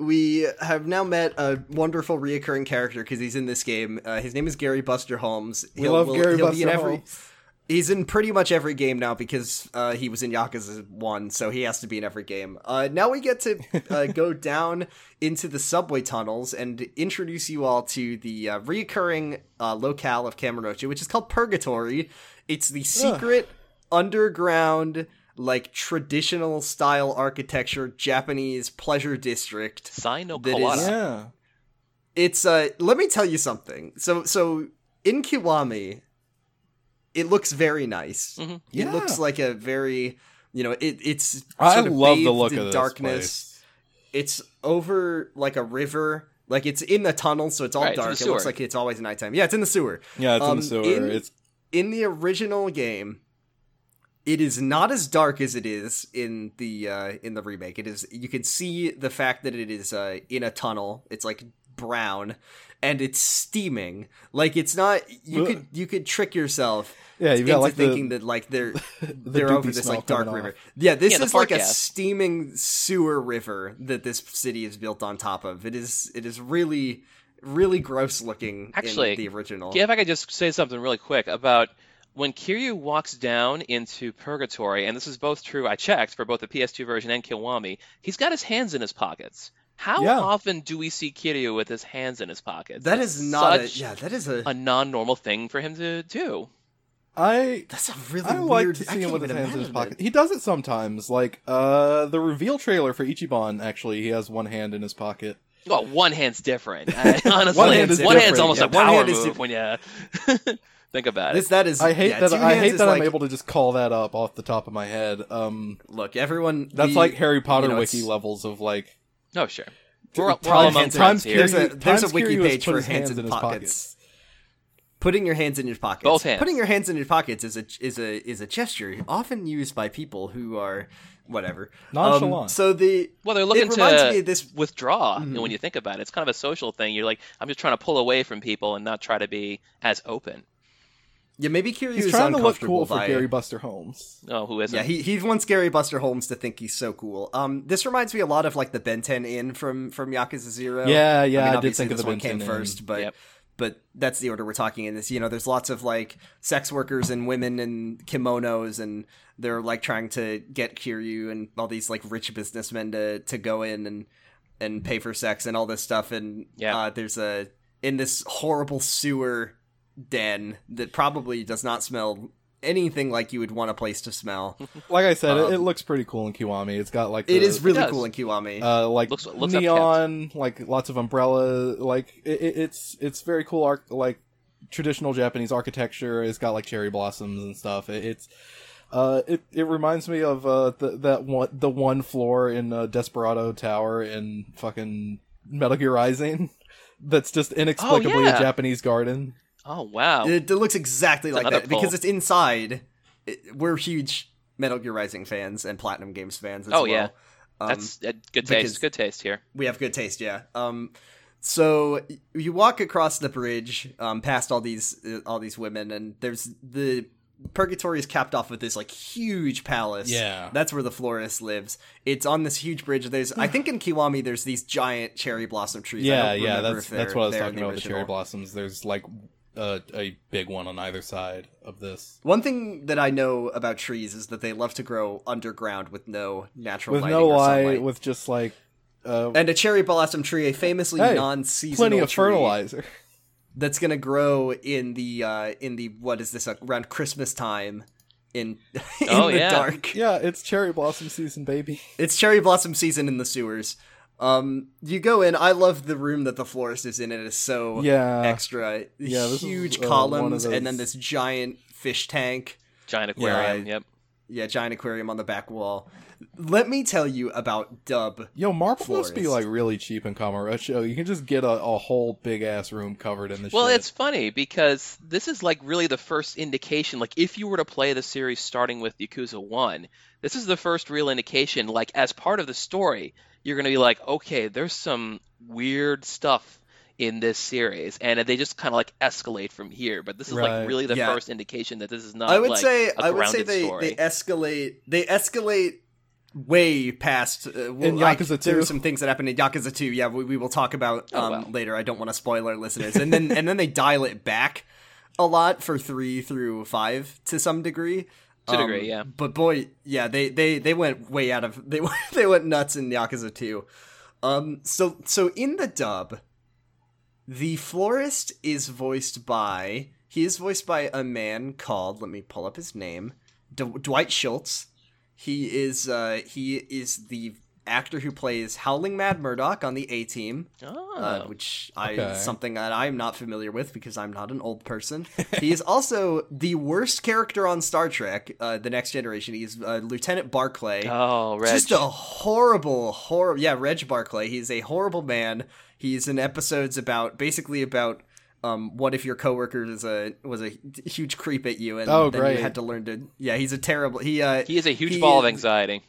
we have now met a wonderful reoccurring character because he's in this game. His name is Gary Buster Holmes. Holmes. He's in pretty much every game now because he was in Yakuza 1, so he has to be in every game. Now we get to go down into the subway tunnels and introduce you all to the recurring locale of Kamurocho, which is called Purgatory. It's the secret underground, traditional style architecture Japanese pleasure district. Sai no Hanaya. It's let me tell you something. So in Kiwami, it looks very nice. Mm-hmm. Yeah. It looks like a very, it's I love the look of darkness. It's over like a river. Like it's in the tunnel, so it's all dark. It looks like it's always nighttime. Yeah, it's in the sewer. Yeah, it's in the sewer. In the original game, it is not as dark as it is in the remake. It is, you can see the fact that it is in a tunnel. It's like brown and it's steaming. Like it's not, you could trick yourself. Yeah, you've got thinking that they're they're over this dark river. Off. Yeah, this is like a steaming sewer river that this city is built on top of. It is really, really gross looking. Actually, in the original. Yeah, if I could just say something really quick about when Kiryu walks down into Purgatory, and this is both true. I checked for both the PS2 version and Kiwami. He's got his hands in his pockets. How often do we see Kiryu with his hands in his pockets? That is not a non-normal thing for him to do. That's a really weird. I like to see him with his hands in his pocket. He does it sometimes, like the reveal trailer for Ichiban. Actually, he has one hand in his pocket. Well, one hand's different. Honestly, one hand's almost a power move when you think about it. I hate that I'm able to just call that up off the top of my head. Look, everyone. That's like Harry Potter wiki levels of like. No, sure. We're all among friends here. There's a wiki page for hands in pockets. Putting your hands in your pockets. Both hands. Putting your hands in your pockets is a gesture often used by people who are whatever nonchalant. They're looking to withdraw. Mm-hmm. When you think about it, it's kind of a social thing. You're like, I'm just trying to pull away from people and not try to be as open. Yeah, maybe Kiryu is trying to look cool for Gary Buster Holmes. Oh, who isn't? Yeah, he wants Gary Buster Holmes to think he's so cool. This reminds me a lot of the Ben 10 Inn from Yakuza 0. Yeah, yeah, I did think of the Ben 10 Inn. This one came first, but but that's the order we're talking in. This, there's lots of sex workers and women and kimonos, and they're trying to get Kiryu and all these rich businessmen to go in and pay for sex and all this stuff. And there's in this horrible sewer den that probably does not smell anything like you would want a place to smell. Like I said, it looks pretty cool in Kiwami. It's got cool in Kiwami. Looks neon, lots of umbrella. It's very cool. Traditional Japanese architecture. It's got cherry blossoms and stuff. It reminds me of the one floor in Desperado Tower in fucking Metal Gear Rising. That's just inexplicably a Japanese garden. Oh, wow. It looks exactly like that, because it's inside. We're huge Metal Gear Rising fans and Platinum Games fans as well. Oh, yeah. That's good taste. Good taste here. We have good taste, yeah. So you walk across the bridge past all these women, and there's the Purgatory is capped off with this huge palace. Yeah. That's where the florist lives. It's on this huge bridge. There's I think in Kiwami there's these giant cherry blossom trees. Yeah, that's what I was talking about, the cherry blossoms. There's a big one on either side of this. One thing that I know about trees is that they love to grow underground with no natural lighting or sunlight. With just and a cherry blossom tree, a famously non-seasonal plenty of fertilizer that's going to grow around Christmas time in the dark. Yeah, it's cherry blossom season, baby. It's cherry blossom season in the sewers. You go in. I love the room that the florist is in. It is so extra. Yeah, huge columns, and then this giant fish tank. Giant aquarium, yep. Yeah, giant aquarium on the back wall. Let me tell you about Dub. Yo, marble must be like really cheap in Kamurocho. You can just get a whole big ass room covered in this. Well, it's funny because this is like really the first indication. Like, if you were to play the series starting with Yakuza 1, this is the first real indication. Like, as part of the story, you're gonna be like, okay, there's some weird stuff in this series, and they just kind of like escalate from here. But this is like really the first indication that this is not. I would say they escalate way past. In Yakuza 2, there are some things that happened in Yakuza 2. Yeah, we will talk about later. I don't want to spoil our listeners. And then and then they dial it back a lot for 3 through 5 to some degree. To a degree, yeah. But boy, yeah, they went way out of they went nuts in Yakuza 2. So in the dub, the florist is voiced by... He is voiced by a man called... Let me pull up his name. Dwight Schultz. He is the actor who plays Howling Mad Murdoch on the A-Team. Oh. Something that I'm not familiar with because I'm not an old person. He is also the worst character on Star Trek, The Next Generation. He's Lieutenant Barclay. Oh, Reg. Just a horrible... Yeah, Reg Barclay. He's a horrible man. He's in episodes about what if your coworker was a huge creep at you, and you had to learn to. Yeah, he's a terrible. He is a huge ball of anxiety.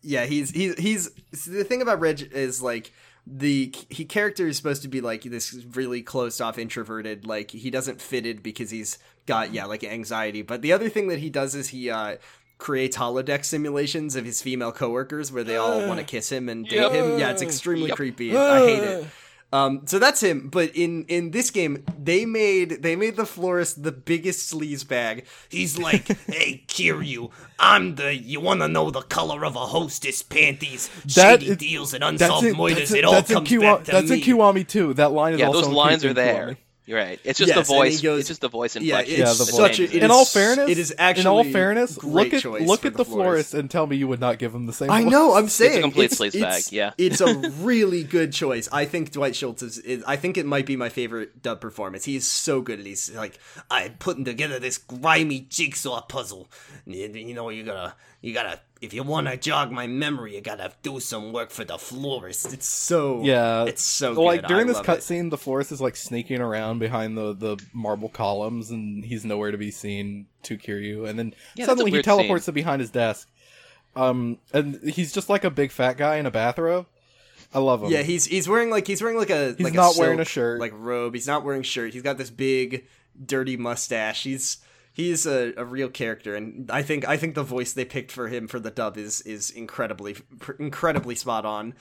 Yeah, he's the thing about Reg is like the character is supposed to be like this really closed off introverted, like he doesn't fit in because he's got anxiety. But the other thing that he does is he creates holodeck simulations of his female coworkers where they all want to kiss him and date him. Yeah, it's extremely creepy. I hate it. So that's him, but in this game, they made the florist the biggest sleazebag. He's like, hey, Kiryu, you wanna know the color of a hostess panties, shady deals, and unsolved murders, it all comes back to me. That's in Kiwami too, that line is also in Kiwami. Yeah, those lines are there. You're right. It's just the voice. It's just the voice inflection. Yeah, the voice. In all fairness, look at the florist and tell me you would not give him the same. I know. I'm saying it's a complete sleaze bag. Yeah, it's a really good choice. I think Dwight Schultz is. I think it might be my favorite dub performance. He's so good. And he's like, I'm putting together this grimy jigsaw puzzle. You know, you gotta. If you want to jog my memory, you gotta do some work for the florist. It's so good. Like during this cutscene, the florist is like sneaking around behind the marble columns, and he's nowhere to be seen to Kiryu. And then suddenly he teleports to behind his desk, and he's just like a big fat guy in a bathrobe. I love him. Yeah, he's not wearing a shirt, like robe. He's not wearing a shirt. He's got this big dirty mustache. He's a real character, and I think the voice they picked for him for the dub is incredibly spot on.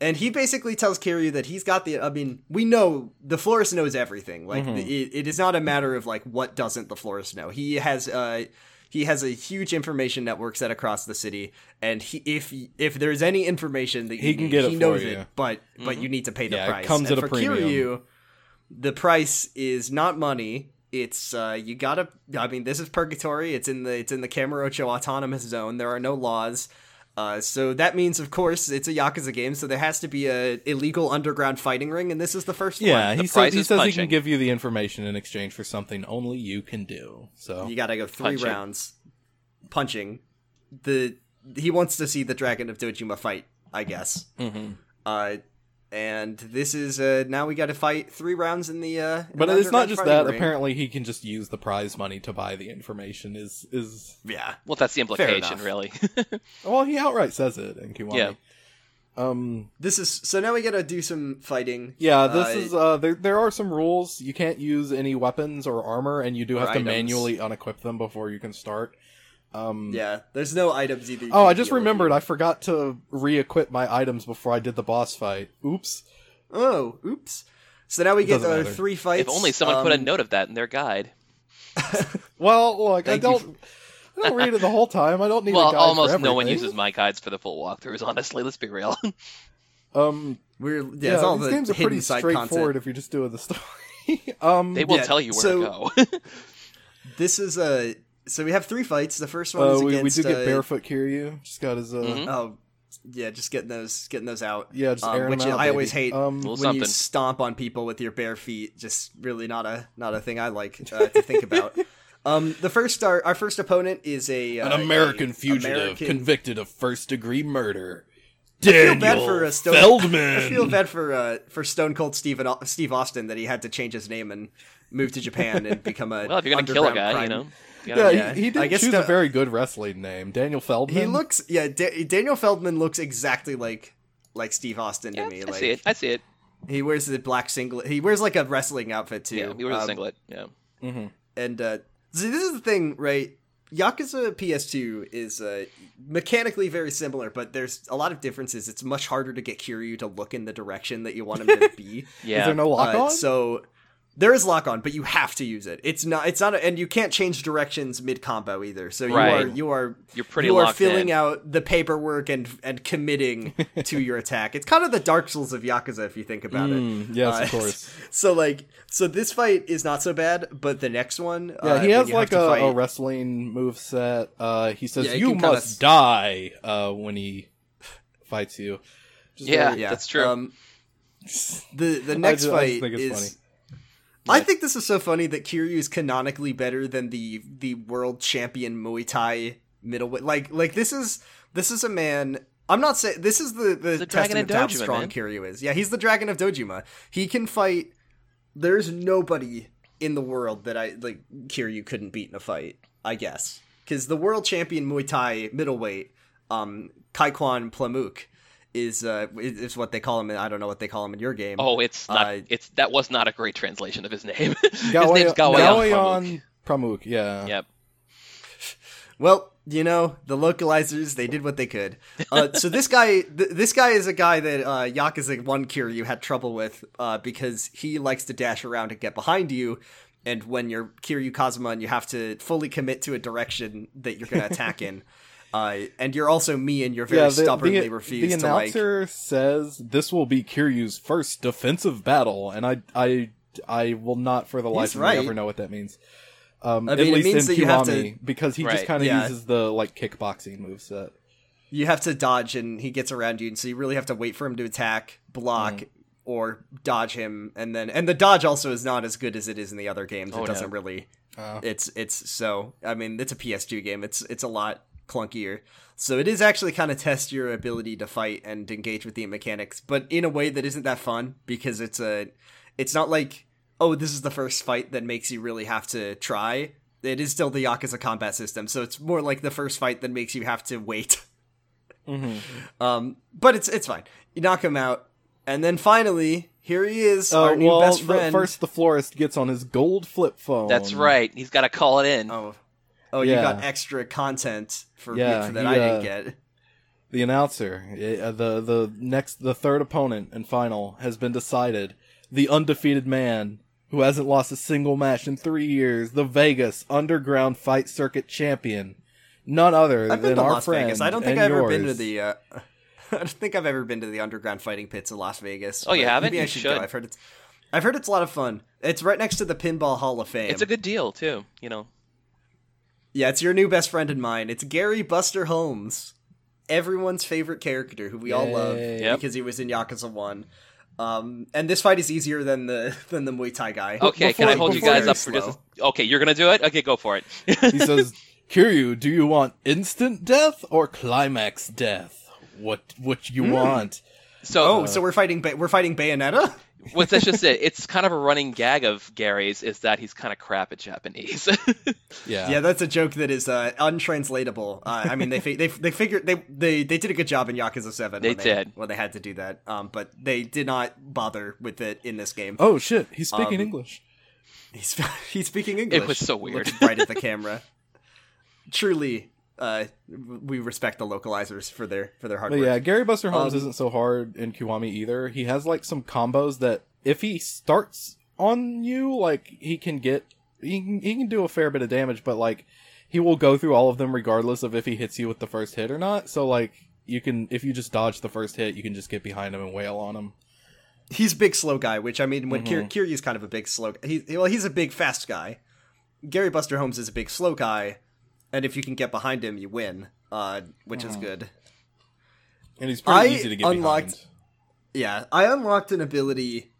And he basically tells Kiryu that he's got the. I mean, we know the florist knows everything. Like it is not a matter of like what doesn't the florist know. He has a huge information network set across the city, and if there's any information that you can get, he knows it, but you need to pay the price. It comes at a premium. For Kiryu, the price is not money. It's you gotta. I mean, this is Purgatory. It's in the Kamurocho Autonomous Zone. There are no laws, so that means, of course, it's a Yakuza game. So there has to be a illegal underground fighting ring, and this is the first one. Yeah, he says he can give you the information in exchange for something only you can do. So you gotta go 3 rounds punching. He wants to see the Dragon of Dojima fight, I guess. Mm-hmm. And this is now we got to fight 3 rounds in the. But it's not just that. Ring. Apparently, he can just use the prize money to buy the information. Yeah. Well, that's the implication, really. Well, he outright says it in Kiwami. Yeah. This is so now we got to do some fighting. Yeah. This is there are some rules. You can't use any weapons or armor, and you do have to manually unequip them before you can start. Yeah, there's no items either. Oh, I just remembered. I forgot to re-equip my items before I did the boss fight. Oops. Oh, oops. So now we get 3 fights. If only someone put a note of that in their guide. Well, look, I don't read it the whole time. I don't need a guide almost for everything. No one uses my guides for the full walkthroughs, honestly. Let's be real. These games are pretty straightforward if you're just doing the story. They will tell you where to go. This is a... So we have 3 fights. The first one is against... We do get Barefoot Kiryu. Just got his... Yeah, just getting those out. Yeah, just airing which them out, I baby. Always hate when something. You stomp on people with your bare feet. Just really not a thing I like to think about. Our first opponent is an American fugitive convicted of first degree murder. Feldman. I feel bad for Stone Cold Steve Austin that he had to change his name and move to Japan and become a. Well, if you're gonna kill a guy, crime. You know. Yeah, he did choose a very good wrestling name, Daniel Feldman. He looks, Daniel Feldman looks exactly like Steve Austin to me. I see it. He wears the black singlet. He wears like a wrestling outfit too. Yeah, he wears a singlet. Yeah. Mm-hmm. And see, this is the thing, right? Yakuza PS2 is mechanically very similar, but there's a lot of differences. It's much harder to get Kiryu to look in the direction that you want him to be. Yeah. Is there no lock on? So. There is lock on, but you have to use it. It's not, and you can't change directions mid combo either. So you're filling out the paperwork and committing to your attack. It's kind of the Dark Souls of Yakuza if you think about it. Yes, of course. So this fight is not so bad, but the next one, he has like a wrestling moveset. He says you must die when he fights you. That's true. The next fight is. Funny. I think this is so funny that Kiryu is canonically better than the world champion Muay Thai middleweight. Like this is a man. I'm not saying this is the testament to how strong Kiryu is. Yeah, he's the Dragon of Dojima. He can fight. There's nobody in the world that Kiryu couldn't beat in a fight. I guess because the world champion Muay Thai middleweight, Kaikwan Plamuk. Is what they call him. I don't know what they call him in your game. Oh, it's not. That was not a great translation of his name. His name's Gawayan Pramuk. Yeah. Yep. Well, the localizers—they did what they could. So this guy, is a guy that Yakuza 1 Kiryu had trouble with because he likes to dash around and get behind you. And when you're Kiryu Kazuma, and you have to fully commit to a direction that you're going to attack in. And you're also mean, and you're very stubbornly refuse to like... The announcer says, this will be Kiryu's first defensive battle, and I will not for the life of me ever know what that means. At least in Kiwami, because he just kind of uses the, kickboxing moveset. You have to dodge, and he gets around you, and so you really have to wait for him to attack, block, or dodge him, and the dodge also is not as good as it is in the other games. Oh, it doesn't really... It's a PS2 game. It's a lot... clunkier, so it is actually kind of test your ability to fight and engage with the mechanics, but in a way that isn't that fun, because it's not like, oh, this is the first fight that makes you really have to try. It is still the Yakuza combat system, so it's more like the first fight that makes you have to wait. Mm-hmm. But it's fine. You knock him out, and then finally here he is, our new best friend. First, the florist gets on his gold flip phone. That's right. He's got to call it in. Oh, yeah. You got extra content for that I didn't get. The announcer, the third opponent and final has been decided. The undefeated man who hasn't lost a single match in 3 years, the Vegas Underground Fight Circuit champion, none other than our friend. Vegas. I don't think I've ever been to the. I don't think I've ever been to the underground fighting pits of Las Vegas. Oh, you haven't? Maybe I should go. I've heard it's a lot of fun. It's right next to the Pinball Hall of Fame. It's a good deal too. Yeah, it's your new best friend and mine. It's Gary Buster Holmes, everyone's favorite character who we all love because he was in Yakuza 1. And this fight is easier than the Muay Thai guy. Okay, can I hold you guys up for just a... Okay, you're going to do it? Okay, go for it. He says, Kiryu, do you want instant death or climax death? What you want? So we're fighting Bayonetta? Well, that's just it. It's kind of a running gag of Gary's is that he's kind of crap at Japanese. Yeah, that's a joke that is untranslatable. I mean, they figured they did a good job in Yakuza 7. They had to do that. But they did not bother with it in this game. Oh shit, he's speaking English. He's speaking English. It was so weird. Right at the camera. Truly. We respect the localizers for their hard work. Yeah, Gary Buster Holmes isn't so hard in Kiwami either. He has some combos that if he starts on you, he can do a fair bit of damage, but he will go through all of them regardless of if he hits you with the first hit or not. So you can, if you just dodge the first hit, you can just get behind him and wail on him. He's a big slow guy, which I mean when Kiryu's kind of a big slow guy. He's a big fast guy. Gary Buster Holmes is a big slow guy. And if you can get behind him, you win, which is good. And it's pretty easy to get behind. Yeah, I unlocked an ability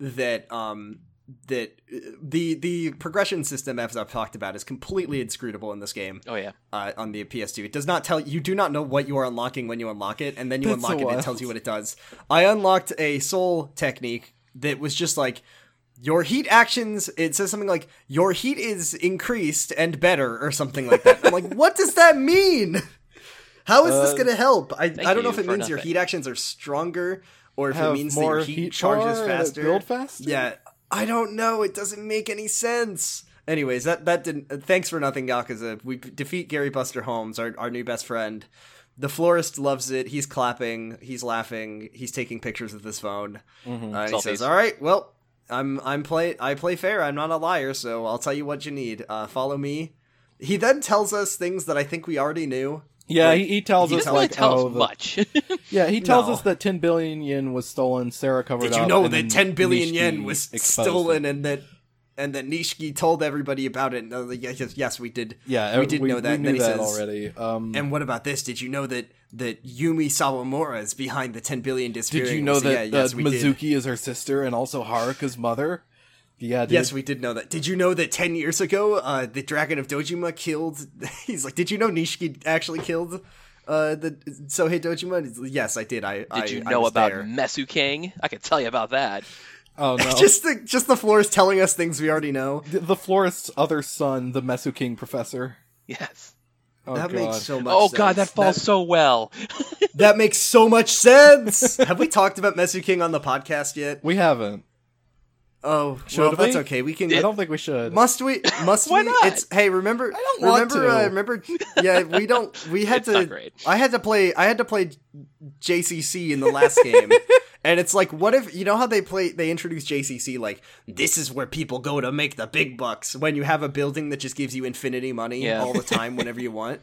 that the progression system, as I've talked about, is completely inscrutable in this game. Oh yeah. On the PS2. It does not tell you do not know what you are unlocking when you unlock it, and then you unlock it and it tells you what it does. I unlocked a soul technique that was just like, your heat actions, it says something like, your heat is increased and better, or something like that. I'm like, what does that mean? How is this going to help? I don't know if it means your heat actions are stronger, or if it means that your heat charges faster. Build faster? Yeah. I don't know. It doesn't make any sense. Anyways, that didn't... Thanks for nothing, Yakuza. We defeat Gary Buster Holmes, our new best friend. The florist loves it. He's clapping. He's laughing. He's taking pictures of this phone. Mm-hmm. And he says, all right, well, I play fair. I'm not a liar, so I'll tell you what you need. Follow me. He then tells us things that I think we already knew. Yeah, like, he tells us doesn't like tell us much. Yeah, he tells us that 10 billion yen was stolen. Sarah covered up. Did you know that 10 billion Nishiki yen was stolen, and that Nishiki told everybody about it? No, yes, we did. Yeah, we did know that. We knew that already. And what about this? Did you know that Yumi Sawamura is behind the 10 billion disappearing? Did you know Mizuki is her sister and also Haruka's mother? Yeah, dude. Yes, we did know that. Did you know that 10 years ago, the Dragon of Dojima killed... He's like, did you know Nishiki actually killed the Sohei Dojima? Yes, I did. Did you know about Mesu King? I could tell you about that. Oh, no. Just the florist telling us things we already know. The florist's other son, the Mesu King professor. Yes. Oh, that makes so much sense. Oh, God, that falls so well. That makes so much sense! Have we talked about Mesu King on the podcast yet? We haven't. Oh, well, that's okay. We can. I don't think we should. Must we? Must Why we? Not? It's, hey, remember? I don't remember. Want to. Remember? Yeah, we don't. We had to. Not great. I had to play JCC in the last game, and it's like, what if you know how they play? They introduce JCC like this is where people go to make the big bucks when you have a building that just gives you infinity money all the time, whenever you want.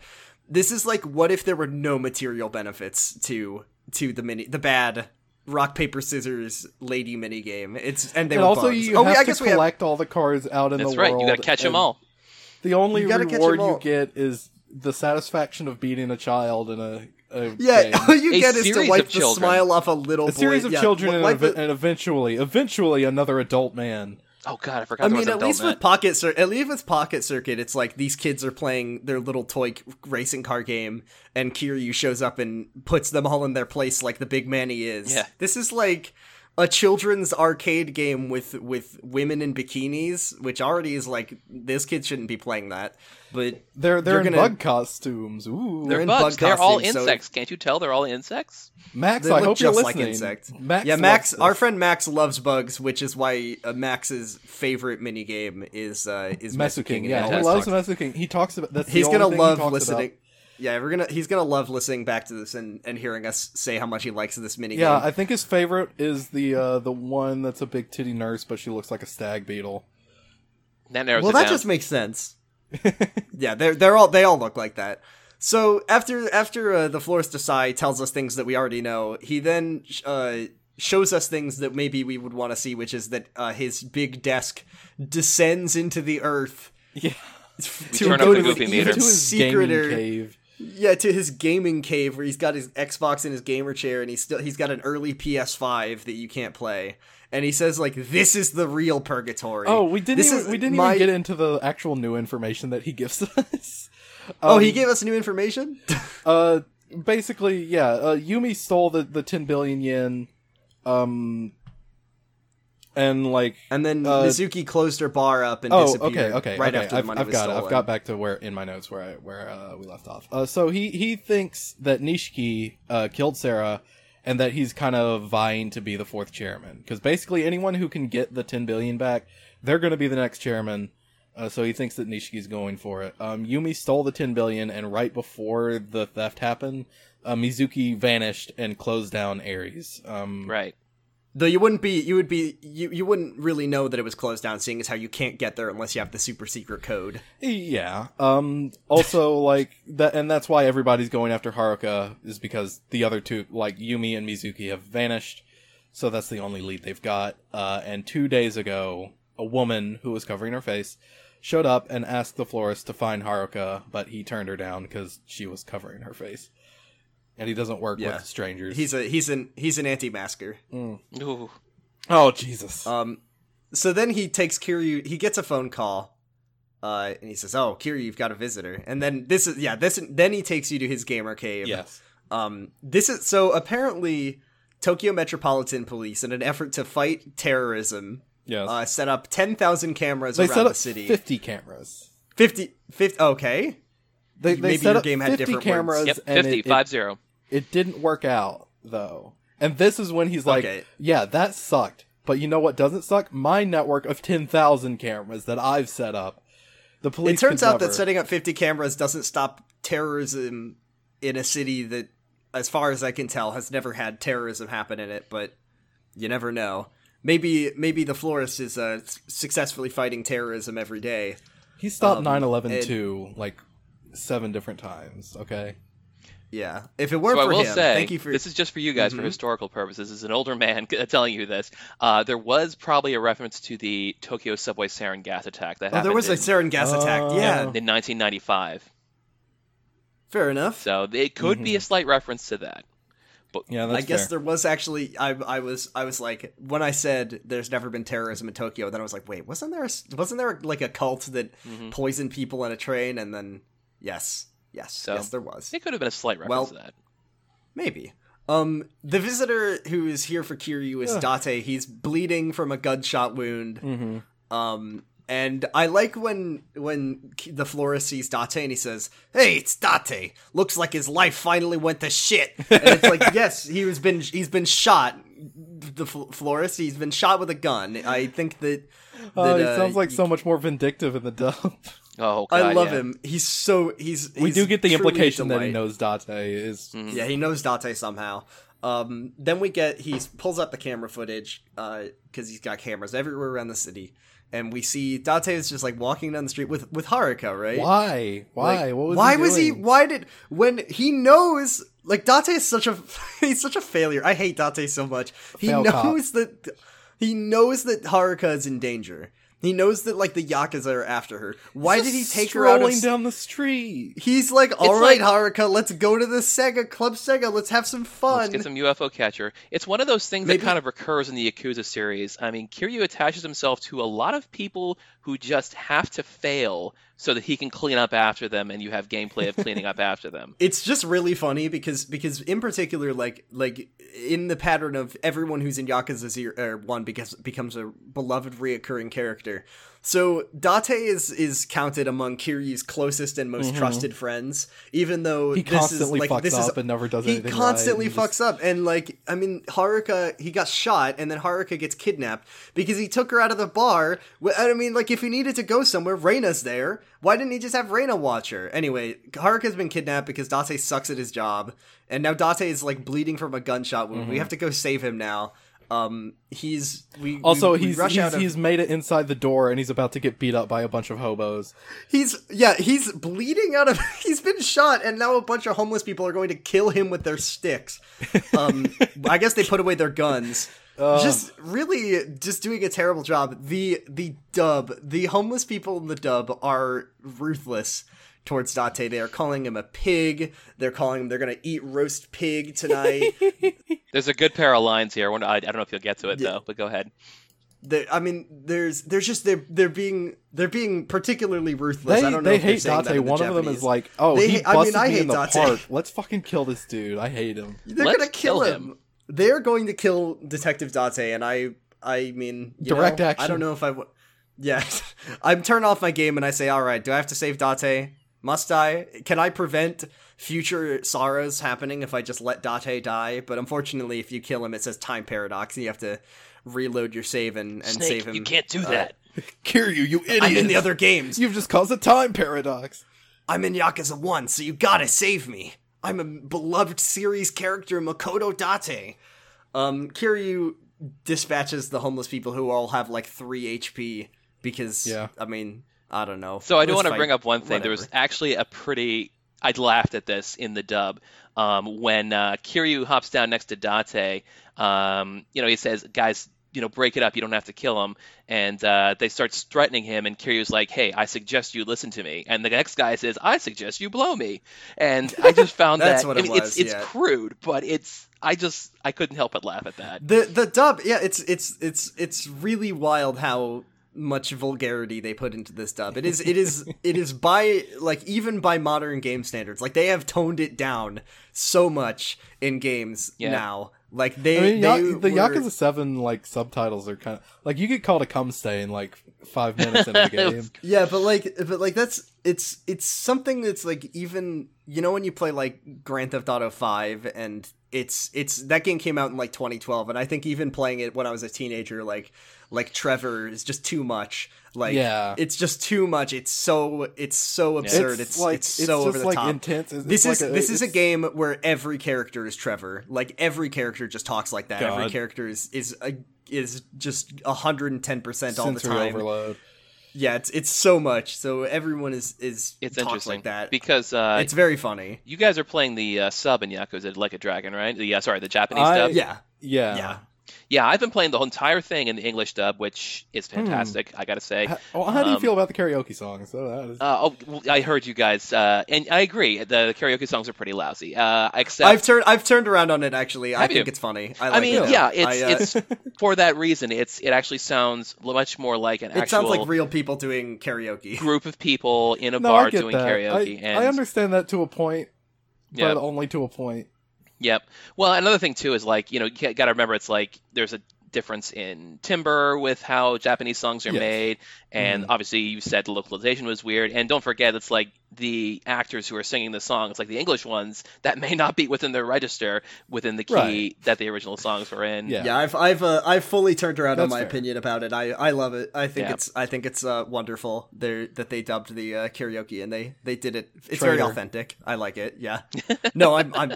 This is like, what if there were no material benefits to the bad. Rock, paper, scissors, lady minigame. And also bugs. You have to collect all the cards out in the world. That's right, you gotta catch them all. The only reward you get is the satisfaction of beating a child in a game. All you get is to wipe the smile off a little boy. A series of children and eventually another adult man. Oh God, I forgot. I mean, at least with Pocket Circuit, it's like these kids are playing their little toy racing car game, and Kiryu shows up and puts them all in their place like the big man he is. Yeah. This is like a children's arcade game with women in bikinis, which already is like this kid shouldn't be playing that. But they're in bug costumes. Ooh, they're in bugs. Bug costumes. They're all insects. Can't you tell they're all insects? Max, I hope you're listening. Like insects. Max. Our friend Max loves bugs, which is why Max's favorite minigame is Mesu King. Yeah, he loves Mesu King. He talks about that's he's the only gonna thing love he listening. About. Yeah, he's gonna love listening back to this and hearing us say how much he likes this minigame. Yeah, I think his favorite is the one that's a big titty nurse, but she looks like a stag beetle. That just makes sense. Yeah, they all look like that. So after the florist Asai tells us things that we already know, he then shows us things that maybe we would want to see, which is that his big desk descends into the earth. Yeah, to go to his secret cave. Yeah, to his gaming cave where he's got his Xbox in his gamer chair, and he's got an early PS5 that you can't play. And he says, like, this is the real purgatory. Oh, we didn't even get into the actual new information that he gives us. He gave us new information? Basically, yeah. Yumi stole the 10 billion yen. And then Mizuki closed her bar up and disappeared. Okay. After the money was stolen. I've got back to where in my notes where we left off. So he thinks that Nishiki killed Sarah, and that he's kind of vying to be the fourth chairman, because basically anyone who can get the 10 billion back, they're going to be the next chairman. So he thinks that Nishiki's going for it. Yumi stole the 10 billion, and right before the theft happened, Mizuki vanished and closed down Ares. Right. Though you wouldn't really know that it was closed down, seeing as how you can't get there unless you have the super secret code. Yeah. Also, like that, and that's why everybody's going after Haruka, is because the other two, like Yumi and Mizuki, have vanished. So that's the only lead they've got. And 2 days ago, a woman who was covering her face showed up and asked the florist to find Haruka, but he turned her down because she was covering her face. and he doesn't work with strangers. He's an anti-masker. Mm. Ooh. Oh Jesus. So then he takes Kiryu. He gets a phone call, and he says, "Oh, Kiryu, you've got a visitor." And then then he takes you to his gamer cave. Yes. This is so apparently Tokyo Metropolitan Police, in an effort to fight terrorism, set up 10,000 cameras around the city. 50 cameras. 50. Okay. They maybe set your game up had 50 different cameras. Yep, 50. It didn't work out though, and this is when he's like, okay. "Yeah, that sucked." But you know what doesn't suck? My network of 10,000 cameras that I've set up. The police. It turns out that setting up 50 cameras doesn't stop terrorism in a city that, as far as I can tell, has never had terrorism happen in it. But you never know. Maybe the florist is successfully fighting terrorism every day. He stopped 9/11 too, like 7 different times. Okay. Yeah, if it weren't so for him, thank you for... This is just for you guys for historical purposes. As an older man telling you this, there was probably a reference to the Tokyo subway sarin gas attack. That there was a sarin gas attack, yeah. In 1995. Fair enough. So it could be a slight reference to that. But yeah, that's I guess fair. There was actually... I was like, when I said there's never been terrorism in Tokyo, then I was like, wait, wasn't there like a cult that poisoned people on a train? And then, yes, there was. It could have been a slight reference to that. Maybe. The visitor who is here for Kiryu is Date. He's bleeding from a gunshot wound. Mm-hmm. And I like when the florist sees Date and he says, "Hey, it's Date. Looks like his life finally went to shit." And it's like, yes, he's been shot. The florist, he's been shot with a gun. I think that it sounds like so much more vindictive in the dub. Oh, God, I love him. He's so we do get the implication that he knows Date is. Mm-hmm. Yeah, he knows Date somehow. Then he pulls up the camera footage because he's got cameras everywhere around the city, and we see Date is just like walking down the street with Haruka, right? Why? Like, what was he doing? When he knows, like, Date is he's such a failure. I hate Date so much. He knows that Haruka is in danger. He knows that, like, the Yakuza are after her. Why did he take her out of... down the street? He's like, alright, like, Haruka, let's go to the Sega, Club Sega, let's have some fun. Let's get some UFO catcher. It's one of those things that kind of recurs in the Yakuza series. I mean, Kiryu attaches himself to a lot of people who just have to fail so that he can clean up after them, and you have gameplay of cleaning up after them. It's just really funny because in particular, like in the pattern of everyone who's in Yakuza 1 becomes a beloved reoccurring character. So Date is counted among Kiryu's closest and most trusted friends, even though he constantly fucks up and never does anything right. He constantly fucks up, and like, I mean, Haruka, he got shot, and then Haruka gets kidnapped because he took her out of the bar. I mean, like, if he needed to go somewhere, Reina's there. Why didn't he just have Reina watch her? Anyway, Haruka's been kidnapped because Date sucks at his job, and now Date is like bleeding from a gunshot wound. We have to go save him now. He's made it inside the door, and he's about to get beat up by a bunch of hobos. He's bleeding out of... He's been shot, and now a bunch of homeless people are going to kill him with their sticks. I guess they put away their guns. Just doing a terrible job. The homeless people in the dub are ruthless towards Date. They are calling him a pig. They're calling him, they're going to eat roast pig tonight. There's a good pair of lines here. I don't know if you'll get to it though, but go ahead. They're being particularly ruthless. I don't know if they're saying that in the Japanese. One of them is like, he busted me in the park. Let's fucking kill this dude. I hate him. They're going to kill him. They're going to kill Detective Date, and I mean, direct action. I don't know if I would. Yeah, I turn off my game and I say, all right, do I have to save Date? Must I? Can I prevent future sorrows happening if I just let Date die? But unfortunately, if you kill him, it says time paradox, and you have to reload your save and Snake, save him. You can't do that. Kiryu, you idiot. I'm in the other games. You've just caused a time paradox. I'm in Yakuza 1, so you gotta save me. I'm a beloved series character, Makoto Date. Kiryu dispatches the homeless people who all have like 3 HP because, I mean, I don't know. So I do want to bring up one thing. Whatever. There was actually I laughed at this in the dub. When Kiryu hops down next to Date, he says, guys, break it up. You don't have to kill him. And they start threatening him. And Kiryu's like, hey, I suggest you listen to me. And the next guy says, I suggest you blow me. And I just found it's crude, but I couldn't help but laugh at that. The dub. Yeah. It's really wild how much vulgarity they put into this dub. It is by, like, even by modern game standards, like, they have toned it down so much in games now. Like, the Yakuza 7, like, subtitles are kind of, like, you get called a cum stay in, like, 5 minutes into the game. Yeah, but, like, that's, it's something that's, like, even, when you play, like, Grand Theft Auto 5, and it's, that game came out in, like, 2012, and I think even playing it when I was a teenager, like, Trevor is just too much. Like, it's just too much. It's so absurd. It's so over the top. Intense. This is a game where every character is Trevor. Like, every character just talks like that. God. Every character is just 110% all the time. Overload. Yeah, it's so much. So everyone is talks like that because it's very funny. You guys are playing the sub in Yakuza Like a Dragon, right? The Japanese dub. Yeah. Yeah, I've been playing the whole entire thing in the English dub, which is fantastic, I gotta say. How do you feel about the karaoke songs? I heard you guys, and I agree, the karaoke songs are pretty lousy. Except I've turned around on it, actually. I think it's funny. It's for that reason. It actually sounds much more like an actual... It sounds like real people doing karaoke. Group of people in a bar doing karaoke. I understand that to a point, but only to a point. Yep. Well, another thing, too, is, like, you got to remember, it's like there's a difference in timbre with how Japanese songs are made. And obviously, you said the localization was weird. And don't forget, it's like the actors who are singing the songs, like the English ones, that may not be within their register, within the key that the original songs were in. Yeah, I've fully turned around on my opinion about it. I love it. I think it's wonderful that they dubbed the karaoke and they did it. It's very authentic. I like it. Yeah. No, I'm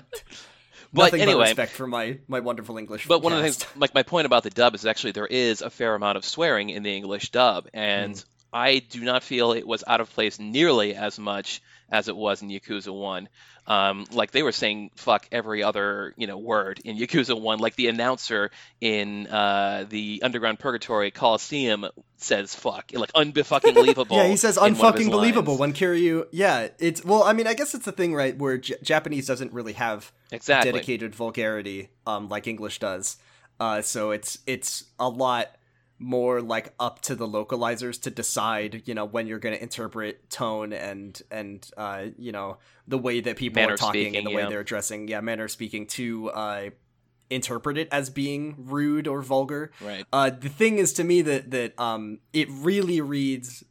But nothing anyway, but respect for my wonderful English. But one of the things, like, my point about the dub is actually there is a fair amount of swearing in the English dub, and I do not feel it was out of place nearly as much as it was in Yakuza 1. Like, they were saying fuck every other word in Yakuza 1. Like, the announcer in the Underground Purgatory Coliseum says fuck, like, unbe-fucking believable. Yeah, he says unfucking believable when Kiryu. Yeah, it's, well, I mean, I guess it's the thing, right, where Japanese doesn't really have dedicated vulgarity like English does. So it's a lot more like up to the localizers to decide, when you're going to interpret tone and the way that people are talking and the way they're addressing, manner of speaking, to interpret it as being rude or vulgar. Right. The thing is, to me, that it really reads,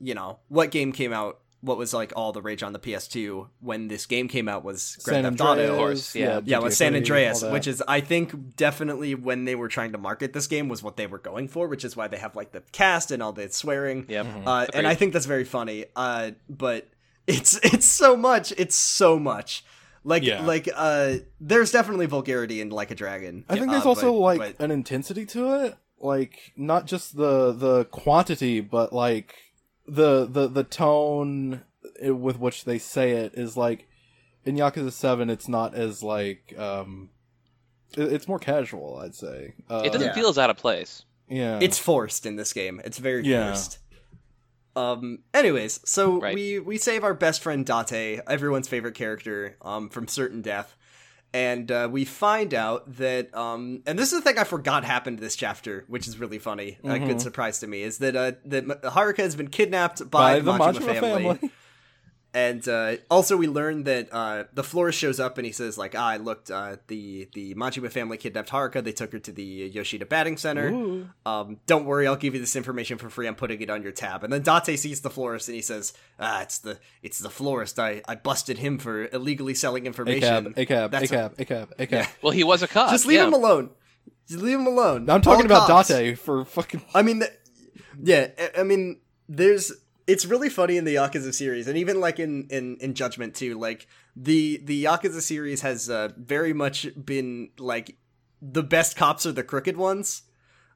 what game came out, what was like all the rage on the PS2 when this game came out was Grand Theft Auto. Of course, with San Andreas, which is, I think, definitely when they were trying to market this game was what they were going for, which is why they have, like, the cast and all the swearing. Yep. And I think that's very funny. But it's so much. It's so much. Like, there's definitely vulgarity in Like a Dragon. I think there's also an intensity to it. Like, not just the quantity, but, like, the tone with which they say it is, like, in Yakuza 7 it's not as, like, it's more casual, I'd say. It doesn't feel as out of place. Yeah. It's forced in this game. It's very forced. Anyways, so we save our best friend Date, everyone's favorite character, from certain death. And we find out that, and this is the thing I forgot happened this chapter, which is really funny, a good surprise to me, is that Haruka has been kidnapped by the Majima family. And also we learn that the florist shows up and he says, like, I looked, the Majima family kidnapped Haruka, they took her to the Yoshida batting center. Don't worry, I'll give you this information for free, I'm putting it on your tab. And then Date sees the florist and he says, it's the florist, I busted him for illegally selling information. A cab. Well, he was a cop. Just leave him alone. I'm talking about Date for fucking... there's... It's really funny in the Yakuza series, and even, like, in Judgment, too, like, the Yakuza series has very much been, like, the best cops are the crooked ones.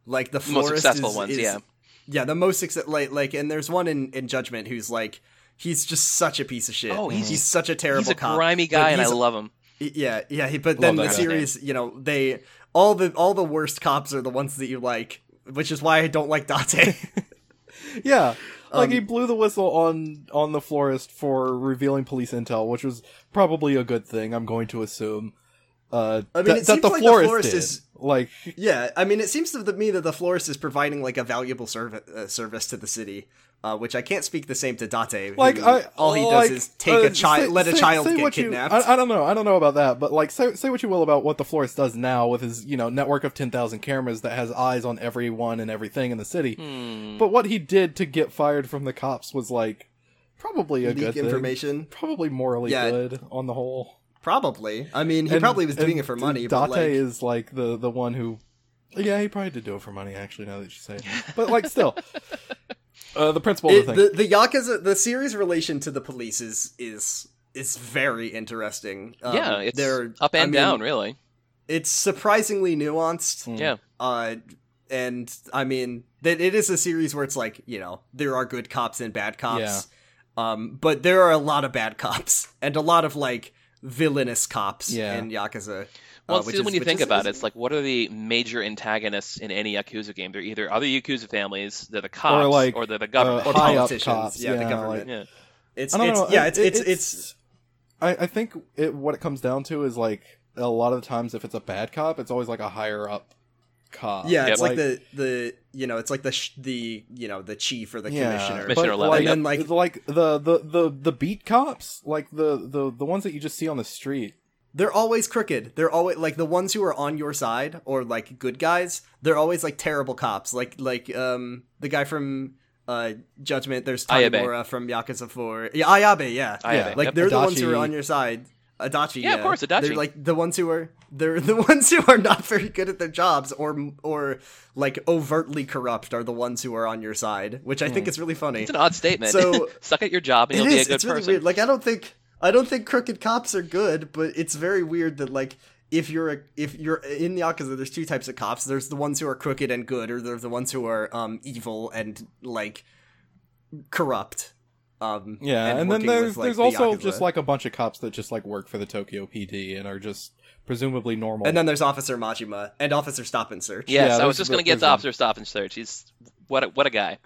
Like, the florist most successful ones, yeah. Yeah, the most successful, like, and there's one in Judgment who's, like, he's just such a piece of shit. Oh, he's such a terrible cop. He's a grimy guy, and I love him. Yeah, but then the series, they, all the worst cops are the ones that you like. which is why I don't like Date. Yeah, like he blew the whistle on the florist for revealing police intel, which was probably a good thing, I'm going to assume. I mean, it seems like the florist is like, yeah, I mean, it seems to me that the florist is providing like a valuable service to the city, which I can't speak the same to Date. Like, all he does is take a child, let a child get kidnapped. I don't know about that, but like, say what you will about what the florist does now with his, you know, network of 10,000 cameras that has eyes on everyone and everything in the city. But what he did to get fired from the cops was like probably a good information, probably morally good on the whole. Probably. I mean, he probably was doing it for money. But Date is like the one who, yeah, he probably did do it for money. Actually, now that you say it, but like still, the principle of the thing. The Yakuza, the series' relation to the police is very interesting. Yeah, it's up and down, really. It's surprisingly nuanced. Yeah. And I mean that it is a series where it's like, you know, there are good cops and bad cops, but there are a lot of bad cops and a lot of like villainous cops in Yakuza. Well, when you think about it, it's like, what are the major antagonists in any Yakuza game? They're either other Yakuza families, they're the cops, or, like, or they're the government. Or politicians. Cops, yeah, the government. Like, yeah. I think what it comes down to is, like, a lot of the times if it's a bad cop, it's always, like, a higher-up cop. Yeah, it's the chief or the commissioner. The beat cops, like the ones that you just see on the street. They're always crooked. They're always like the ones who are on your side or like good guys. They're always like terrible cops. Like the guy from Judgment. There's Taimura from Yakuza 4. Yeah, Ayabe. Yeah, Ayabe. Like they're the ones who are on your side. Adachi, yeah, of course, Adachi. They're like the ones who are not very good at their jobs or like overtly corrupt are the ones who are on your side, which I think is really funny. It's an odd statement. So suck at your job and you'll be a good person. It's really weird. Like I don't think crooked cops are good, but it's very weird that like if you're in the Yakuza, there's two types of cops. There's the ones who are crooked and good, or there's the ones who are evil and like corrupt. And then there's also just like a bunch of cops that just like work for the Tokyo PD and are just presumably normal. And then there's Officer Majima and Officer Stop and Search. Yes, I was just going to get to Officer Stop and Search. He's what a guy.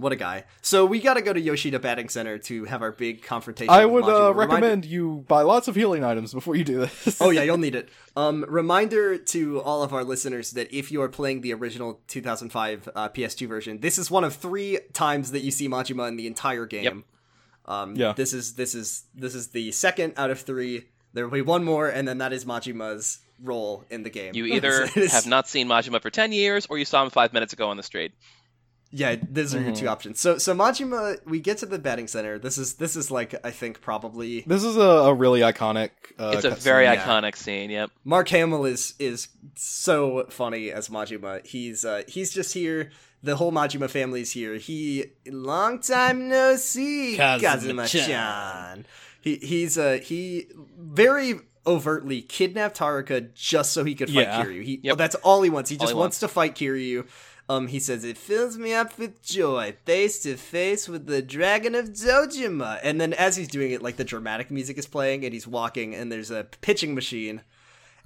What a guy. So we got to go to Yoshida Batting Center to have our big confrontation. I would recommend you buy lots of healing items before you do this. Oh yeah, you'll need it. Reminder to all of our listeners that if you are playing the original 2005 PS2 version, this is one of 3 times that you see Majima in the entire game. Yep. This is the second out of 3. There will be one more, and then that is Majima's role in the game. You either have not seen Majima for 10 years, or you saw him 5 minutes ago on the street. Yeah, those are your 2 options. So Majima, we get to the batting center. This is like, I think probably this is a really iconic. It's a very iconic scene. Yep. Mark Hamill is so funny as Majima. He's just here. The whole Majima family's here. Long time no see, Kazuma-chan. He very overtly kidnapped Haruka just so he could fight Kiryu. That's all he wants. He just wants to fight Kiryu. He says, it fills me up with joy, face to face with the Dragon of Dojima. And then as he's doing it, like the dramatic music is playing and he's walking and there's a pitching machine.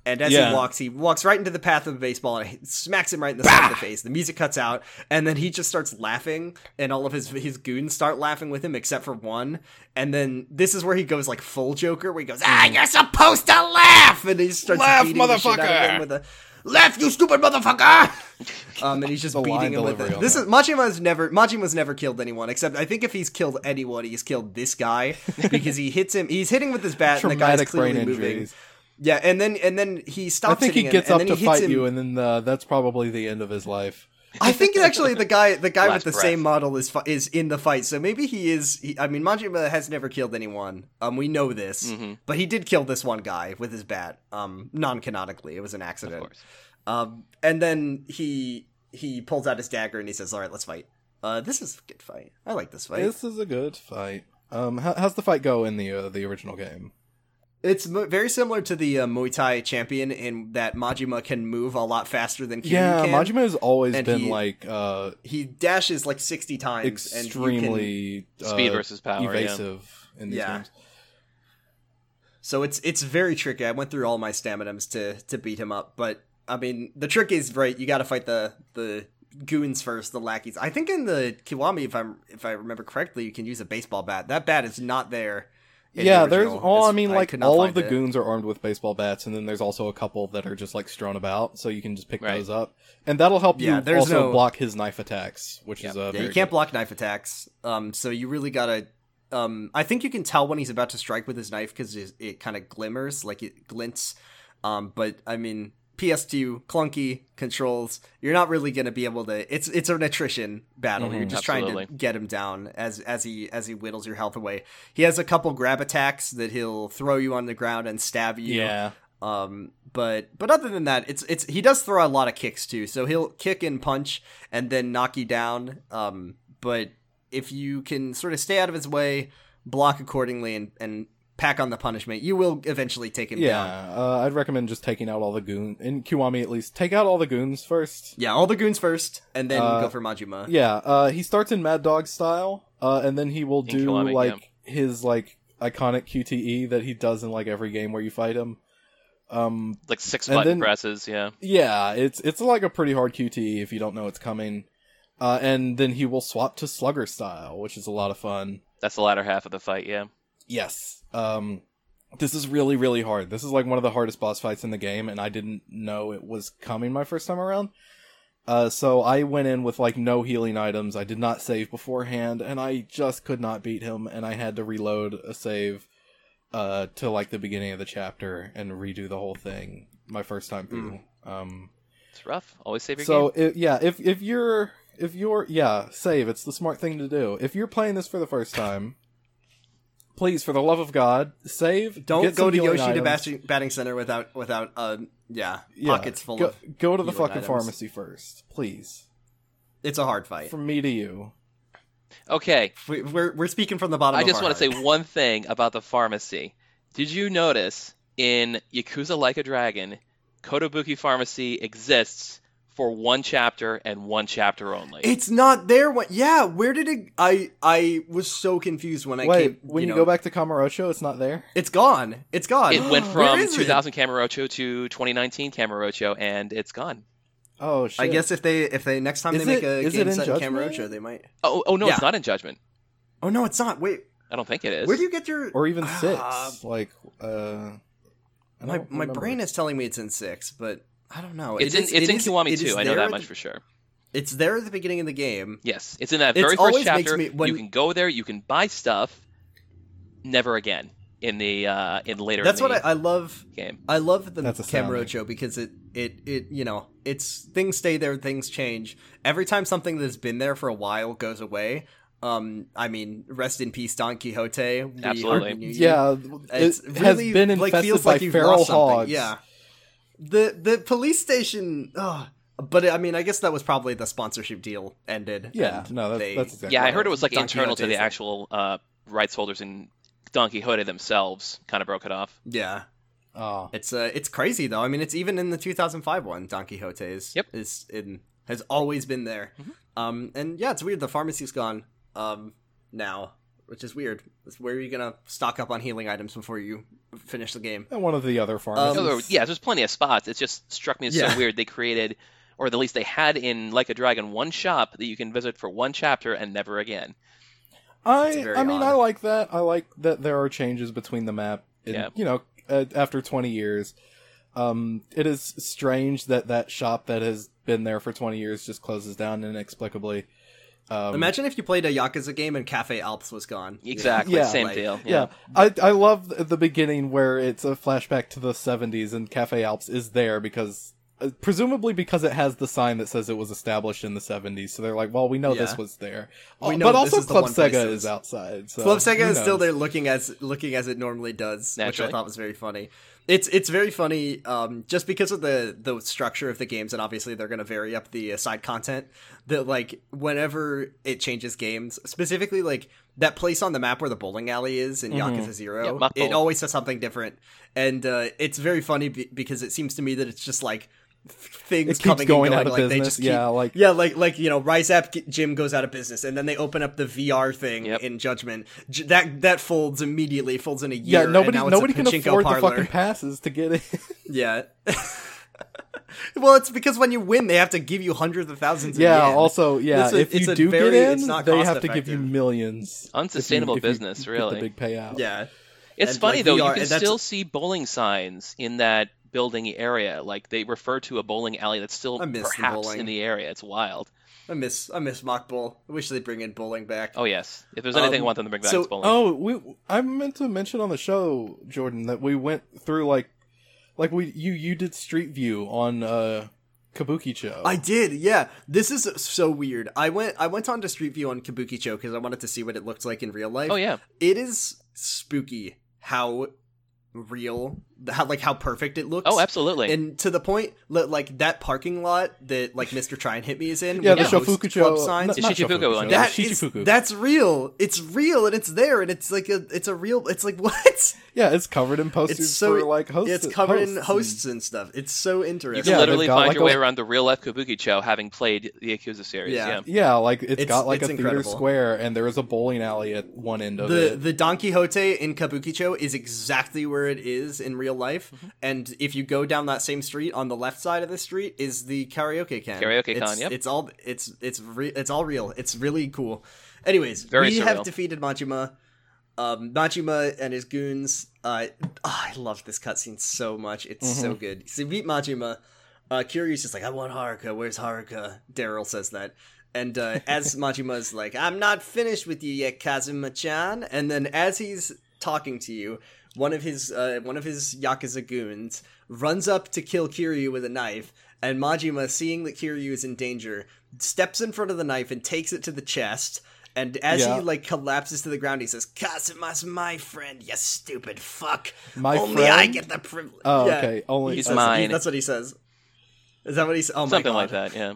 And as he walks right into the path of a baseball and smacks him right in the side of the face. The music cuts out and then he just starts laughing and all of his goons start laughing with him except for one. And then this is where he goes like full Joker, where he goes, you're supposed to laugh. And he starts beating the shit out of him with a... Laugh, you stupid motherfucker! And he's just beating him with it. Majima's never killed anyone, except I think if he's killed anyone, he's killed this guy, because he hits him. He's hitting with his bat, and the guy's clearly moving. Yeah, and then he stops. I think he gets up to fight you, and then that's probably the end of his life. I think actually the guy with the same model is in the fight, so maybe he is. Majima has never killed anyone. We know this, but he did kill this one guy with his bat. Non-canonically, it was an accident. Of course. And then he pulls out his dagger and he says, "All right, let's fight. This is a good fight. I like this fight. This is a good fight." How's the fight go in the original game? It's very similar to the Muay Thai champion in that Majima can move a lot faster than Kiryu can. Yeah, Majima has always been like... he dashes like 60 times. Extremely... And speed versus power, evasive in these games. So it's very tricky. I went through all my staminams to beat him up. But, I mean, the trick is, right, you gotta fight the goons first, the lackeys. I think in the Kiwami, if I remember correctly, you can use a baseball bat. That bat is not there. Yeah, there's all, I mean, like, all of the goons are armed with baseball bats, and then there's also a couple that are just, like, strewn about, so you can just pick those up. And that'll help you also block his knife attacks, which is a... Yeah, you can't block knife attacks, so you really gotta... I think you can tell when he's about to strike with his knife, because it kind of glimmers, like, it glints, but, I mean... PS2 clunky controls. You're not really going to be able to. It's an attrition battle. You're just trying to get him down as he whittles your health away. He has a couple grab attacks that he'll throw you on the ground and stab you. Yeah. But other than that, it's he does throw a lot of kicks too. So he'll kick and punch and then knock you down. But if you can sort of stay out of his way, block accordingly, and pack on the punishment, you will eventually take him down. Yeah, I'd recommend just taking out all the goons, in Kiwami at least, take out all the goons first. Yeah, all the goons first, and then go for Majima. Yeah, he starts in Mad Dog style, and then he will do, Kiwami, like, his, like, iconic QTE that he does in, like, every game where you fight him. Like 6 button presses, yeah. Yeah, it's like a pretty hard QTE if you don't know it's coming. And then he will swap to Slugger style, which is a lot of fun. That's the latter half of the fight, yeah. Yes. This is really, really hard. This is like one of the hardest boss fights in the game, and I didn't know it was coming my first time around. So I went in with like no healing items. I did not save beforehand, and I just could not beat him, and I had to reload a save to like the beginning of the chapter and redo the whole thing my first time through. It's rough. Always save your game. So yeah, if you're save. It's the smart thing to do. If you're playing this for the first time, please, for the love of God, save. Don't go to Yoshida Batting Center without pockets full of. Go to the fucking pharmacy first, please. It's a hard fight from me to you. Okay, we're speaking from the bottom. I just want to say one thing about the pharmacy. Did you notice in Yakuza Like a Dragon, Kotobuki Pharmacy exists for one chapter and one chapter only? It's not there. Where did it? I was so confused when I came. When you go back to Kamurocho, it's not there. It's gone. It went from 2000 Kamurocho to 2019 Kamurocho, and it's gone. Oh shit! I guess if they next time they make a game set in Kamurocho, they might. Oh no, yeah. It's not in Judgment. Oh no, it's not. Wait, I don't think it is. Where do you get your or even six? My brain is telling me it's in 6, but. I don't know. It's in Kiwami too. I know that much for sure. It's there at the beginning of the game. Yes, it's in that very first chapter. You can go there. You can buy stuff. Never again in the later. That's what I love. Game. I love the Kamurocho because it it's things stay there, things change. Every time something that's been there for a while goes away. I mean, rest in peace, Don Quixote. Absolutely. Yeah, it really has been infested feels by like you've feral lost hogs. Something. Yeah. The police station, but I mean, I guess that was probably the sponsorship deal ended. Yeah, no, that's exactly. Yeah, I heard it was like internal to the actual rights holders, and Don Quixote themselves kind of broke it off. Yeah, it's crazy though. I mean, it's even in the 2005 one. Don Quixote has always been there, and yeah, it's weird. The pharmacy's gone now, which is weird. Where are you gonna stock up on healing items before you finish the game? And one of the other farms. Yeah, there's plenty of spots. It just struck me as so weird. They created, or at least they had in Like a Dragon, one shop that you can visit for one chapter and never again. I mean, I like that. I like that there are changes between the map. After 20 years, it is strange that shop that has been there for 20 years just closes down inexplicably. Imagine if you played a Yakuza game and Cafe Alps was gone. Exactly, same deal. Yeah. I love the beginning where it's a flashback to the 70s and Cafe Alps is there because, presumably because it has the sign that says it was established in the 70s. So they're like, well, we know this was there. We know, but also Club Sega is outside. So Club Sega is still there looking as it normally does, naturally. Which I thought was very funny. It's very funny, just because of the structure of the games, and obviously they're going to vary up the side content, that, like, whenever it changes games, specifically, like, that place on the map where the bowling alley is in Yakuza 0, it always says something different, and it's very funny because it seems to me that it's just, like, things coming going and going, out of like business. They just keep, Rise App Gym goes out of business, and then they open up the VR thing in Judgment that folds immediately, folds in a year. Yeah, nobody can afford the fucking passes to get in. Yeah, Well, it's because when you win, they have to give you hundreds of thousands of yen. Yeah, also, yeah, if you do get in, they have to give you millions. Unsustainable business, really. Big payout. Yeah. It's funny, though, you can still see bowling signs in that building area. Like, they refer to a bowling alley that's still perhaps in the area. It's wild. I miss Mock Bowl. I wish they'd bring in bowling back. Oh, yes. If there's anything I want them to bring back, it's bowling. Oh, I meant to mention on the show, Jordan, that we went through, you did Street View on Kabukicho. I did, yeah. This is so weird. I went on to Street View on Kabukicho because I wanted to see what it looked like in real life. Oh, yeah. It is spooky how real, how perfect it looks. Oh, absolutely. And to the point, like, that parking lot that, like, Mr. Try and Hit Me is in. Yeah, the Shofuku Club signs. The Shichifuku one. That's real. It's real, and it's there, and it's, like, it's like, what? Yeah, it's covered in posters for, like, hosts. Yeah, it's covered in hosts and stuff. It's so interesting. You can literally find your way around the real-life Kabukicho having played the Yakuza series. Yeah, like, it's got, like, a theater square, and there is a bowling alley at one end of it. The Don Quixote in Kabukicho is exactly where it is in real life, mm-hmm. And if you go down that same street, on the left side of the street is the karaoke can. Yep, it's all real. It's really cool. Anyways, we have defeated Majima. Majima and his goons. I love this cutscene so much. It's mm-hmm. so good. So meet Majima. Kiryu's just like, I want Haruka. Where's Haruka? Daryl says that. And as Majima's like, I'm not finished with you yet, Kazuma-chan. And then as he's talking to you, one of his Yakuza goons runs up to kill Kiryu with a knife, and Majima, seeing that Kiryu is in danger, steps in front of the knife and takes it to the chest, and as he, like, collapses to the ground, he says, Kazuma's my friend, you stupid fuck. My only friend? I get the privilege. Oh, yeah. Okay. Only he's mine. That's what he says. Is that what he says? Oh, something my God. Like that, yeah.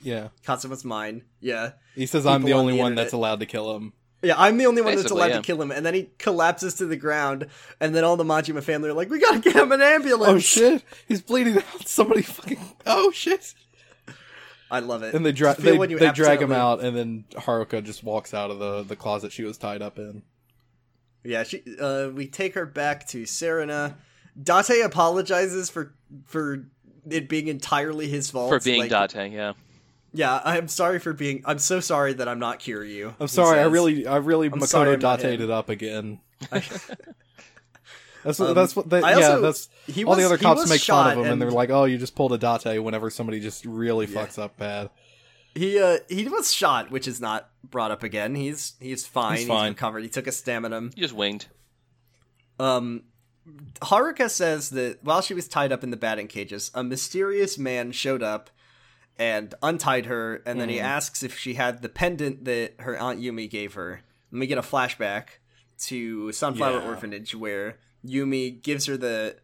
Yeah. Kazuma's mine, yeah. He says, I'm the only one that's allowed to kill him. Yeah, I'm the only one that's allowed to kill him. And then he collapses to the ground, and then all the Majima family are like, we gotta get him an ambulance! Oh shit! He's bleeding out, somebody fucking... Oh shit! I love it. And they drag him out, and then Haruka just walks out of the closet she was tied up in. Yeah, we take her back to Serena. Date apologizes for it being entirely his fault. For being Date, yeah. Yeah, I'm sorry for being... I'm so sorry that I'm not Kiryu. I'm sorry, I really Makoto Date it up again. That's what... all the other cops make fun of him, and they're like, oh, you just pulled a Date whenever somebody just really fucks up bad. He was shot, which is not brought up again. He's fine. He's recovered. He took a staminum. He just winged. Haruka says that while she was tied up in the batting cages, a mysterious man showed up and untied her, and then he asks if she had the pendant that her Aunt Yumi gave her. And we get a flashback to Sunflower Orphanage, where Yumi gives her the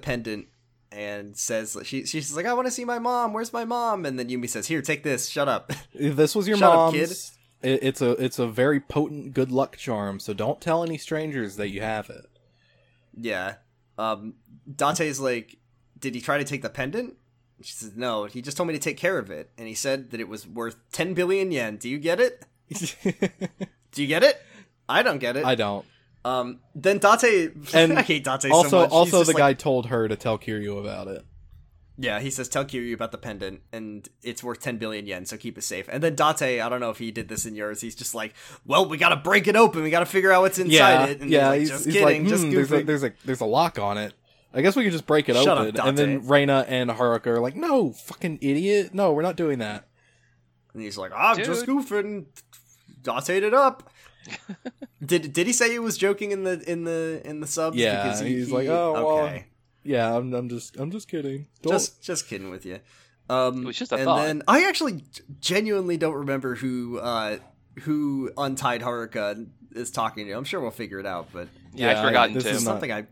pendant and says, she's like, I want to see my mom, where's my mom? And then Yumi says, here, take this, shut up. If this was your mom's, shut up, kid. It's a very potent good luck charm, so don't tell any strangers that you have it. Yeah. Dante's like, did he try to take the pendant? She says, no, he just told me to take care of it. And he said that it was worth 10 billion yen. Do you get it? Do you get it? I don't get it. I don't. Then Date... I hate Date so much. Also, the guy told her to tell Kiryu about it. Yeah, he says, tell Kiryu about the pendant, and it's worth 10 billion yen, so keep it safe. And then Date, I don't know if he did this in yours, he's just like, well, we gotta break it open, we gotta figure out what's inside it. And he's just kidding. There's a lock on it. I guess we could just break it open. And then Reina and Haruka are like, no, fucking idiot. No, we're not doing that. And he's like, just goofing. Date'd it up. Did he say he was joking in the subs? Yeah, because he's like, oh, okay. Well, yeah, I'm just kidding. Just kidding with you. It was just a thought. And then I actually genuinely don't remember who untied Haruka is talking to. I'm sure we'll figure it out, but yeah, I've forgotten too.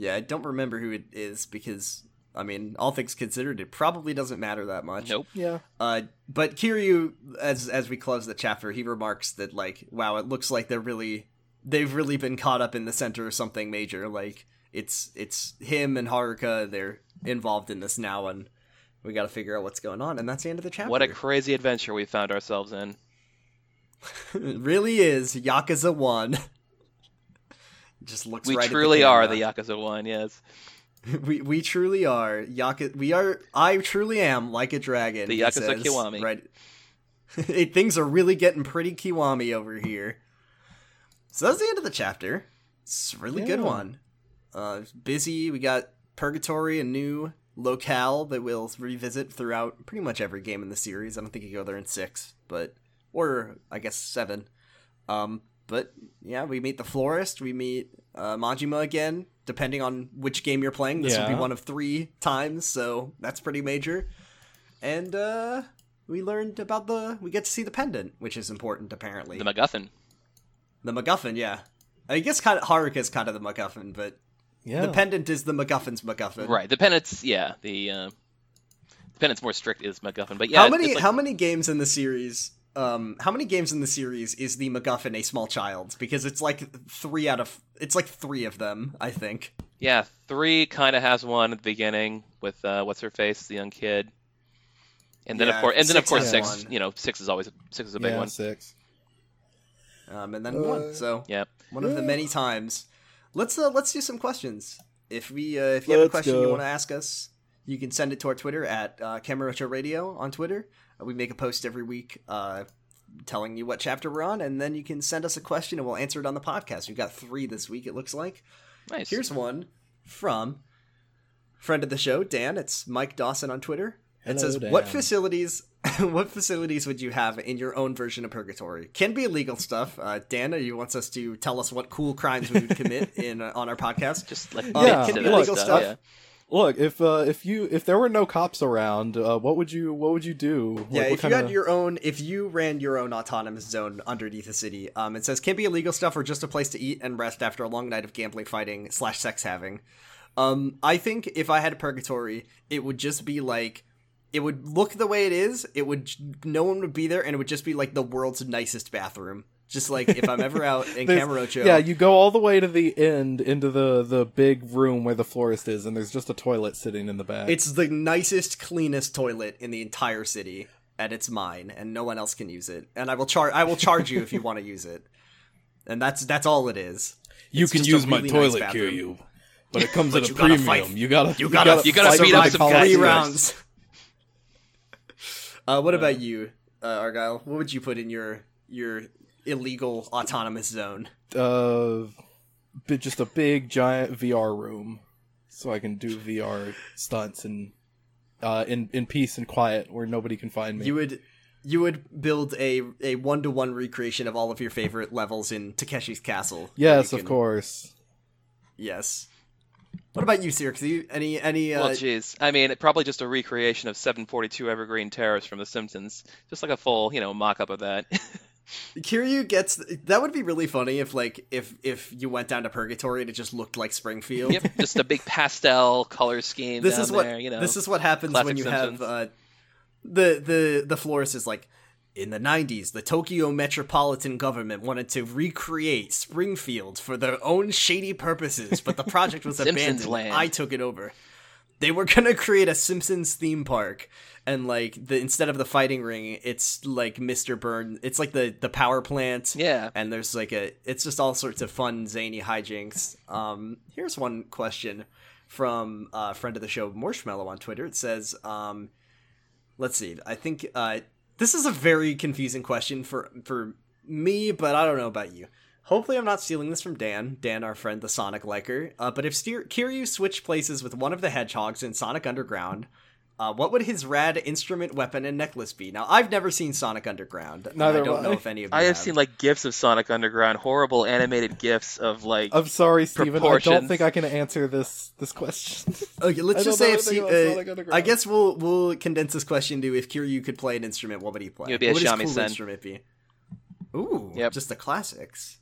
Yeah, I don't remember who it is because, I mean, all things considered, it probably doesn't matter that much. Nope. Yeah. But Kiryu, as we close the chapter, he remarks that, like, wow, it looks like they've really been caught up in the center of something major. Like, it's him and Haruka, they're involved in this now, and we got to figure out what's going on. And that's the end of the chapter. What a crazy adventure we found ourselves in. It really is Yakuza 1. Just looks we right truly are the Yakuza 1, yes. We truly are. I truly am like a dragon. The Yakuza Kiwami. Right. Things are really getting pretty Kiwami over here. So that's the end of the chapter. It's a really good one. Busy. We got Purgatory, a new locale that we'll revisit throughout pretty much every game in the series. I don't think you go there in 6, but or I guess 7. But yeah, we meet the florist. We meet Majima again. Depending on which game you're playing, this will be one of 3 times, so that's pretty major. And we learned about we get to see the pendant, which is important apparently. The MacGuffin. The MacGuffin, yeah. I guess kind of Haruka's kind of the MacGuffin, but the pendant is the MacGuffin's MacGuffin. Right. The pendant's the pendant's more strict is MacGuffin, but yeah. How many games in the series is the MacGuffin a small child? Because it's like 3 of them, I think. Yeah, 3 kind of has one at the beginning with what's her face, the young kid, and then of course 6. One. You know, 6 is a big one. 6. And then 1. So one of the many times. Let's do some questions. If you have a question you want to ask us, you can send it to our Twitter at Kamurocho Radio on Twitter. We make a post every week telling you what chapter we're on, and then you can send us a question and we'll answer it on the podcast. We've got 3 this week, it looks like. Nice. Here's one from friend of the show, Dan. It's Mike Dawson on Twitter. It says, Dan. What facilities would you have in your own version of Purgatory? Can be illegal stuff. Dan, you wants us to tell us what cool crimes we would commit on our podcast? Just like can be illegal stuff. Yeah. Look, if there were no cops around, what would you do? Yeah, like, if you ran your own autonomous zone underneath a city, it says can't be illegal stuff or just a place to eat and rest after a long night of gambling, fighting / sex having. I think if I had a Purgatory, it would just be like, it would look the way it is. No one would be there, and it would just be like the world's nicest bathroom. Just like if I'm ever out in Kamurocho. Yeah, you go all the way to the end into the big room where the florist is, and there's just a toilet sitting in the back. It's the nicest, cleanest toilet in the entire city, and it's mine, and no one else can use it. And I will charge you if you want to use it. And that's all it is. You can use my toilet, Kiryu, but it comes at a premium. You gotta beat up some 3 rounds. What about you, Argyle? What would you put in your illegal autonomous zone? Just a big giant VR room, so I can do VR stunts and in peace and quiet where nobody can find me. You would build a 1-to-1 recreation of all of your favorite levels in Takeshi's Castle. Yes, of course. Yes. What about you, Cyric? Any? Well, jeez. I mean, probably just a recreation of 742 Evergreen Terrace from The Simpsons, just like a full, mock-up of that. Kiryu gets that would be really funny if you went down to Purgatory and it just looked like Springfield. Yep, just a big pastel color scheme. This is what happens when you Simpsons. Have the florist is like, in the 90s, the Tokyo metropolitan government wanted to recreate Springfield for their own shady purposes, but the project was abandoned. Land. I took it over. They were gonna create a Simpsons theme park, and instead of the fighting ring, it's like Mr. Burns. It's like the power plant. Yeah. And there's it's just all sorts of fun, zany hijinks. Here's one question from a friend of the show, Marshmallow, on Twitter. It says, let's see. I think this is a very confusing question for me, but I don't know about you. Hopefully I'm not stealing this from Dan. Dan, our friend, the Sonic liker. But if Kiryu switched places with one of the hedgehogs in Sonic Underground, what would his rad instrument, weapon, and necklace be? Now, I've never seen Sonic Underground. Neither I don't know if any of you have seen, GIFs of Sonic Underground, horrible animated GIFs of, I'm sorry, Steven, I don't think I can answer this question. Okay, let's just say I guess we'll condense this question to if Kiryu could play an instrument, what would he play? It would be a shamisen. What would his cool instrument be? Ooh, yep. Just the classics.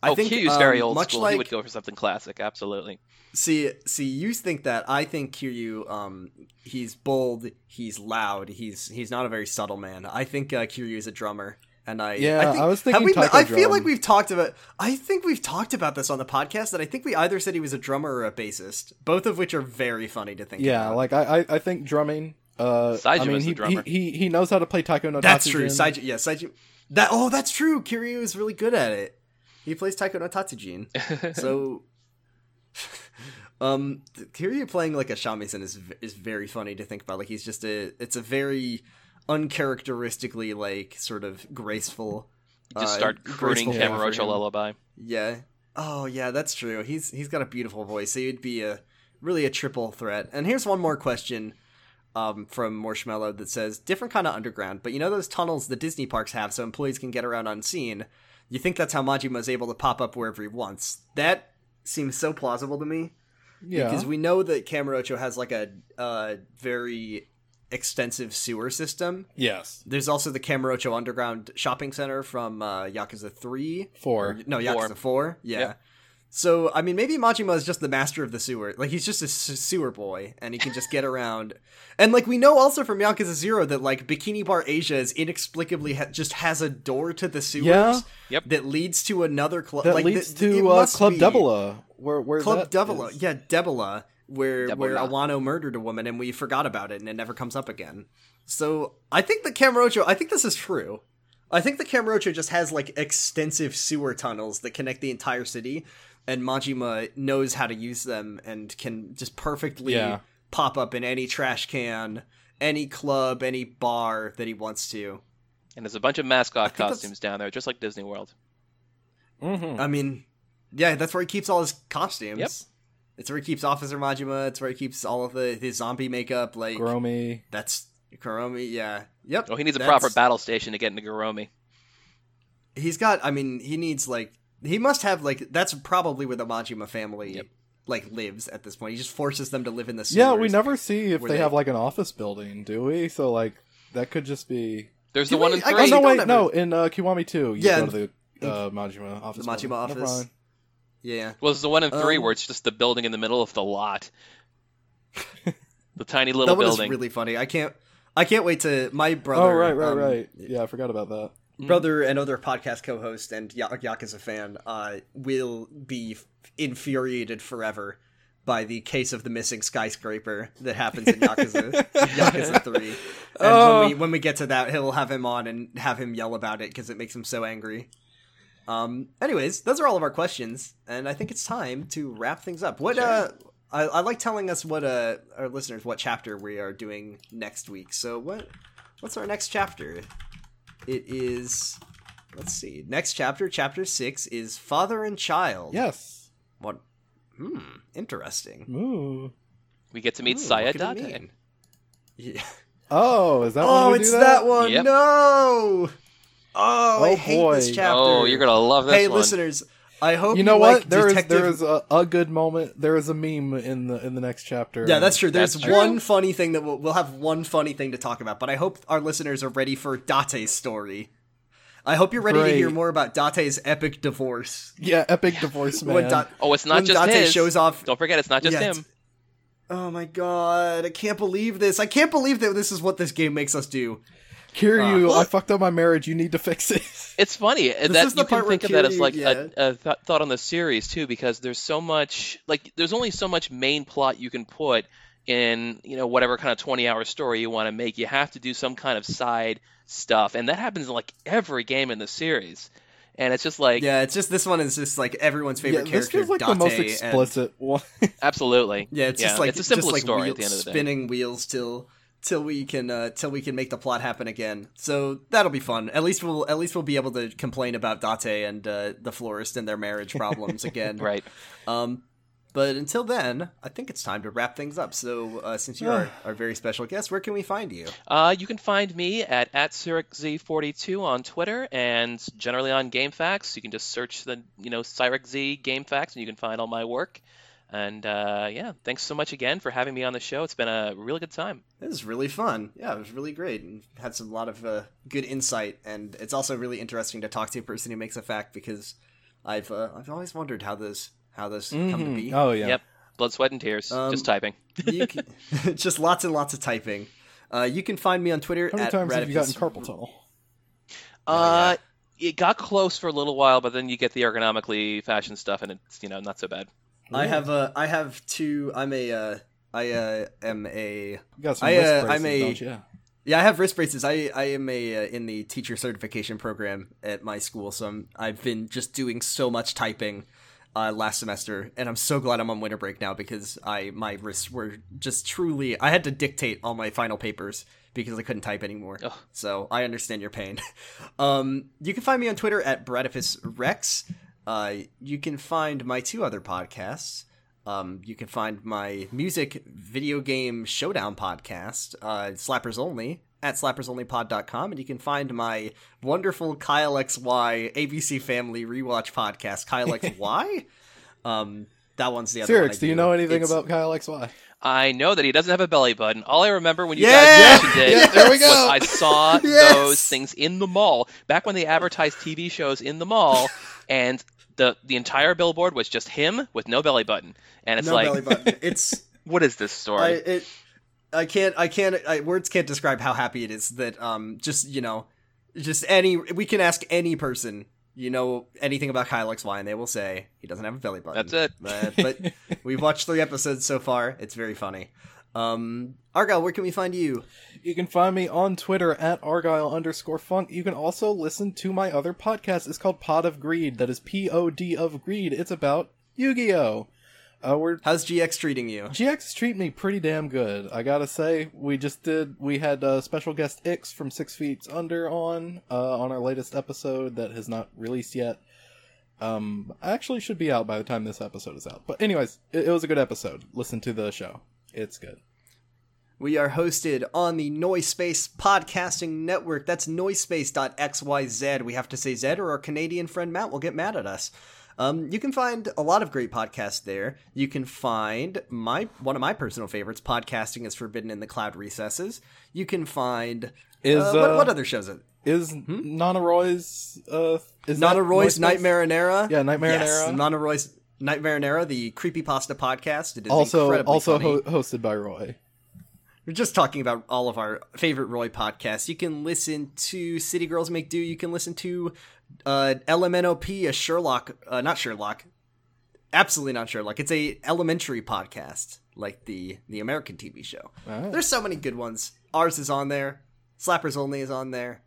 I think Kiryu's very old school. He would go for something classic, absolutely. See, you think that. I think Kiryu, he's bold, he's loud, he's not a very subtle man. I think Kiryu is a drummer, and I was thinking. I think we've talked about this on the podcast, that I think we either said he was a drummer or a bassist, both of which are very funny to think about. Yeah, I think drumming. Saejima's the drummer. He knows how to play Taiko no Tatsujin. That's true. Saejima. That's true. Kiryu is really good at it. He plays Taiko no Tatsujin. So Kiryu playing like a shamisen is very funny to think about. Like he's just it's a very uncharacteristically like sort of graceful. Just start crooning Kamurocho Lullaby. Yeah. Oh yeah, that's true. He's got a beautiful voice. So he'd be really a triple threat. And here's one more question from Marshmallow that says, different kind of underground, but you know those tunnels the Disney parks have so employees can get around unseen? You think that's how Majima's able to pop up wherever he wants? That seems so plausible to me. Yeah. Because we know that Kamurocho has like a very extensive sewer system. Yes. There's also the Kamurocho Underground Shopping Center from Yakuza 3. 4. Yakuza 4. Yeah. Yep. So, I mean, maybe Majima is just the master of the sewer. Like, he's just a sewer boy, and he can just get around. And, like, we know also from Yakuza 0 that, like, Bikini Bar Asia is inexplicably just has a door to the sewers that leads to another club. That leads to Club Debola. Where Club Debola. Yeah, Debola, where Awano murdered a woman, and we forgot about it, and it never comes up again. So, I think this is true. I think the Kamurocho just has, like, extensive sewer tunnels that connect the entire city. And Majima knows how to use them and can just perfectly pop up in any trash can, any club, any bar that he wants to. And there's a bunch of mascot costumes down there, just like Disney World. Mm-hmm. I mean, yeah, that's where he keeps all his costumes. Yep. It's where he keeps Officer Majima. It's where he keeps all of his zombie makeup. Like Kuromi. That's Kuromi, yeah. Yep. Oh, he needs a proper battle station to get into Kuromi. He needs, like... He must have, like, that's probably where the Majima family, like, lives at this point. He just forces them to live in the sewers. Yeah, we never see if they have, like, an office building, do we? So, like, that could just be... There's the one in 3. In Kiwami 2, you go to the Majima office. The Majima office. Yeah. Well, there's the one in 3 where it's just the building in the middle of the lot. The tiny little building. That was really funny. I can't wait to... My brother... Oh, right. Yeah, I forgot about that. Brother and other podcast co-host and Yakuza fan will be infuriated forever by the case of the missing skyscraper that happens in Yakuza 3. And when we get to that, he'll have him on and have him yell about it because it makes him so angry. Anyways, those are all of our questions, and I think it's time to wrap things up. I like telling us our listeners what chapter we are doing next week. So what's our next chapter? It is, let's see, next chapter 6, is Father and Child. Yes. What? Interesting. Ooh. We get to meet Saya Date. Yeah. Oh, is that one? Oh, it's that one. Yep. No. Oh, I hate this chapter. Oh, you're going to love this one. Hey, listeners, I hope you know what? There is a good moment. There is a meme in the next chapter. Yeah, that's true. One funny thing that we'll have one funny thing to talk about. But I hope our listeners are ready for Date's story. I hope you're ready to hear more about Date's epic divorce. Yeah, epic divorce, man. It's not just Date his. Shows off. Don't forget, it's not just him. Oh my god! I can't believe this. I can't believe that this is what this game makes us do. Kiryu, I fucked up my marriage. You need to fix it. It's funny that you can think of that as like a thought on the series too, because there's so much, like, there's only so much main plot you can put in, you know, whatever kind of 20-hour story you want to make. You have to do some kind of side stuff, and that happens in like every game in the series. And it's just like... Yeah, it's just... This one is just like everyone's favorite character, Date. This feels like Date, the most explicit one. Absolutely. Yeah, it's just like... It's a simple story at the end of the day. Spinning wheels till we can make the plot happen again. So that'll be fun. At least we'll be able to complain about Date and the florist and their marriage problems again. Right. But until then, I think it's time to wrap things up. So since you are our very special guest, where can we find you? You can find me at CyricZ42 on Twitter and generally on GameFAQs. You can just search the CyricZ GameFAQs and you can find all my work. And thanks so much again for having me on the show. It's been a really good time. It was really fun. Yeah, it was really great and had a lot of good insight. And it's also really interesting to talk to a person who makes a fact, because I've always wondered how those come to be. Oh yeah. Yep. Blood, sweat, and tears. Just typing. Just lots and lots of typing. You can find me on Twitter. How many times have you gotten carpal tunnel? It got close for a little while, but then you get the ergonomically fashioned stuff, and it's not so bad. Really? I have wrist braces. I am in the teacher certification program at my school, so I've been just doing so much typing last semester, and I'm so glad I'm on winter break now, because my wrists were just truly... I had to dictate all my final papers because I couldn't type anymore. Ugh. So I understand your pain. You can find me on Twitter at BratificusRex. You can find my two other podcasts. You can find my music video game showdown podcast, Slappers Only, at slappersonlypod.com, and you can find my wonderful Kyle XY ABC Family Rewatch podcast, Kyle XY. That one's the other one. CyricZ, do you know anything about Kyle XY? I know that he doesn't have a belly button. All I remember when you guys mentioned it was I saw those things in the mall, back when they advertised TV shows in the mall, and the entire billboard was just him with no belly button. And it's belly button. It's what is this story? Words can't describe how happy it is that, we can ask any person, anything about Kyle XY, and they will say he doesn't have a belly button. That's it. But we've watched 3 episodes so far. It's very funny. Argyle, where can we find you? You can find me on Twitter at Argyle_Funk. You can also listen to my other podcast. It's called Pod of Greed. That is POD of Greed. It's about Yu-Gi-Oh! How's GX treating you? GX treat me pretty damn good, I gotta say. We had special guest Ix from 6 Feet Under on our latest episode that has not released yet. Actually should be out by the time this episode is out. But anyways, it was a good episode. Listen to the show. It's good. We are hosted on the Noisepace Podcasting Network. That's noisepace.xyz. We have to say Z or our Canadian friend Matt will get mad at us. You can find a lot of great podcasts there. You can find one of my personal favorites, Podcasting is Forbidden in the Cloud Recesses. You can find what other shows is Nana Roy's Nightmare and Era. Yeah, Nightmare and Era. Nana Roy's Nightmare and Era, the creepypasta podcast. It is also hosted by Roy. We're just talking about all of our favorite Roy podcasts. You can listen to City Girls Make Do. You can listen to LMNOP, absolutely not Sherlock. It's a elementary podcast, like the American TV show. Right. There's so many good ones. Ours is on there. Slappers Only is on there.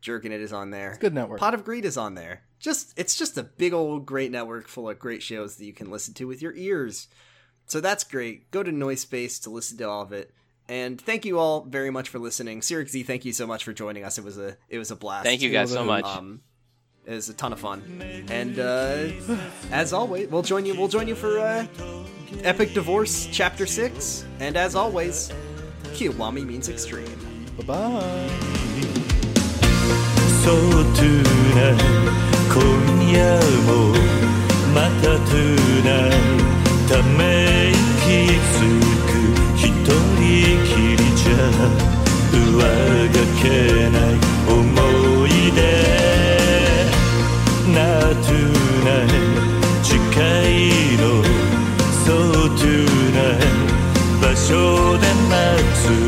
Jerkin' It is on there. It's good network. Pot of Greed is on there. It's just a big old great network full of great shows that you can listen to with your ears. So that's great. Go to Noisepace to listen to all of it. And thank you all very much for listening. CyricZ, thank you so much for joining us. It was a blast. Thank you guys so much. It was a ton of fun. And as always, we'll join you for Epic Divorce Chapter 6. And as always, Kiwami means extreme. Bye-bye. So tonight,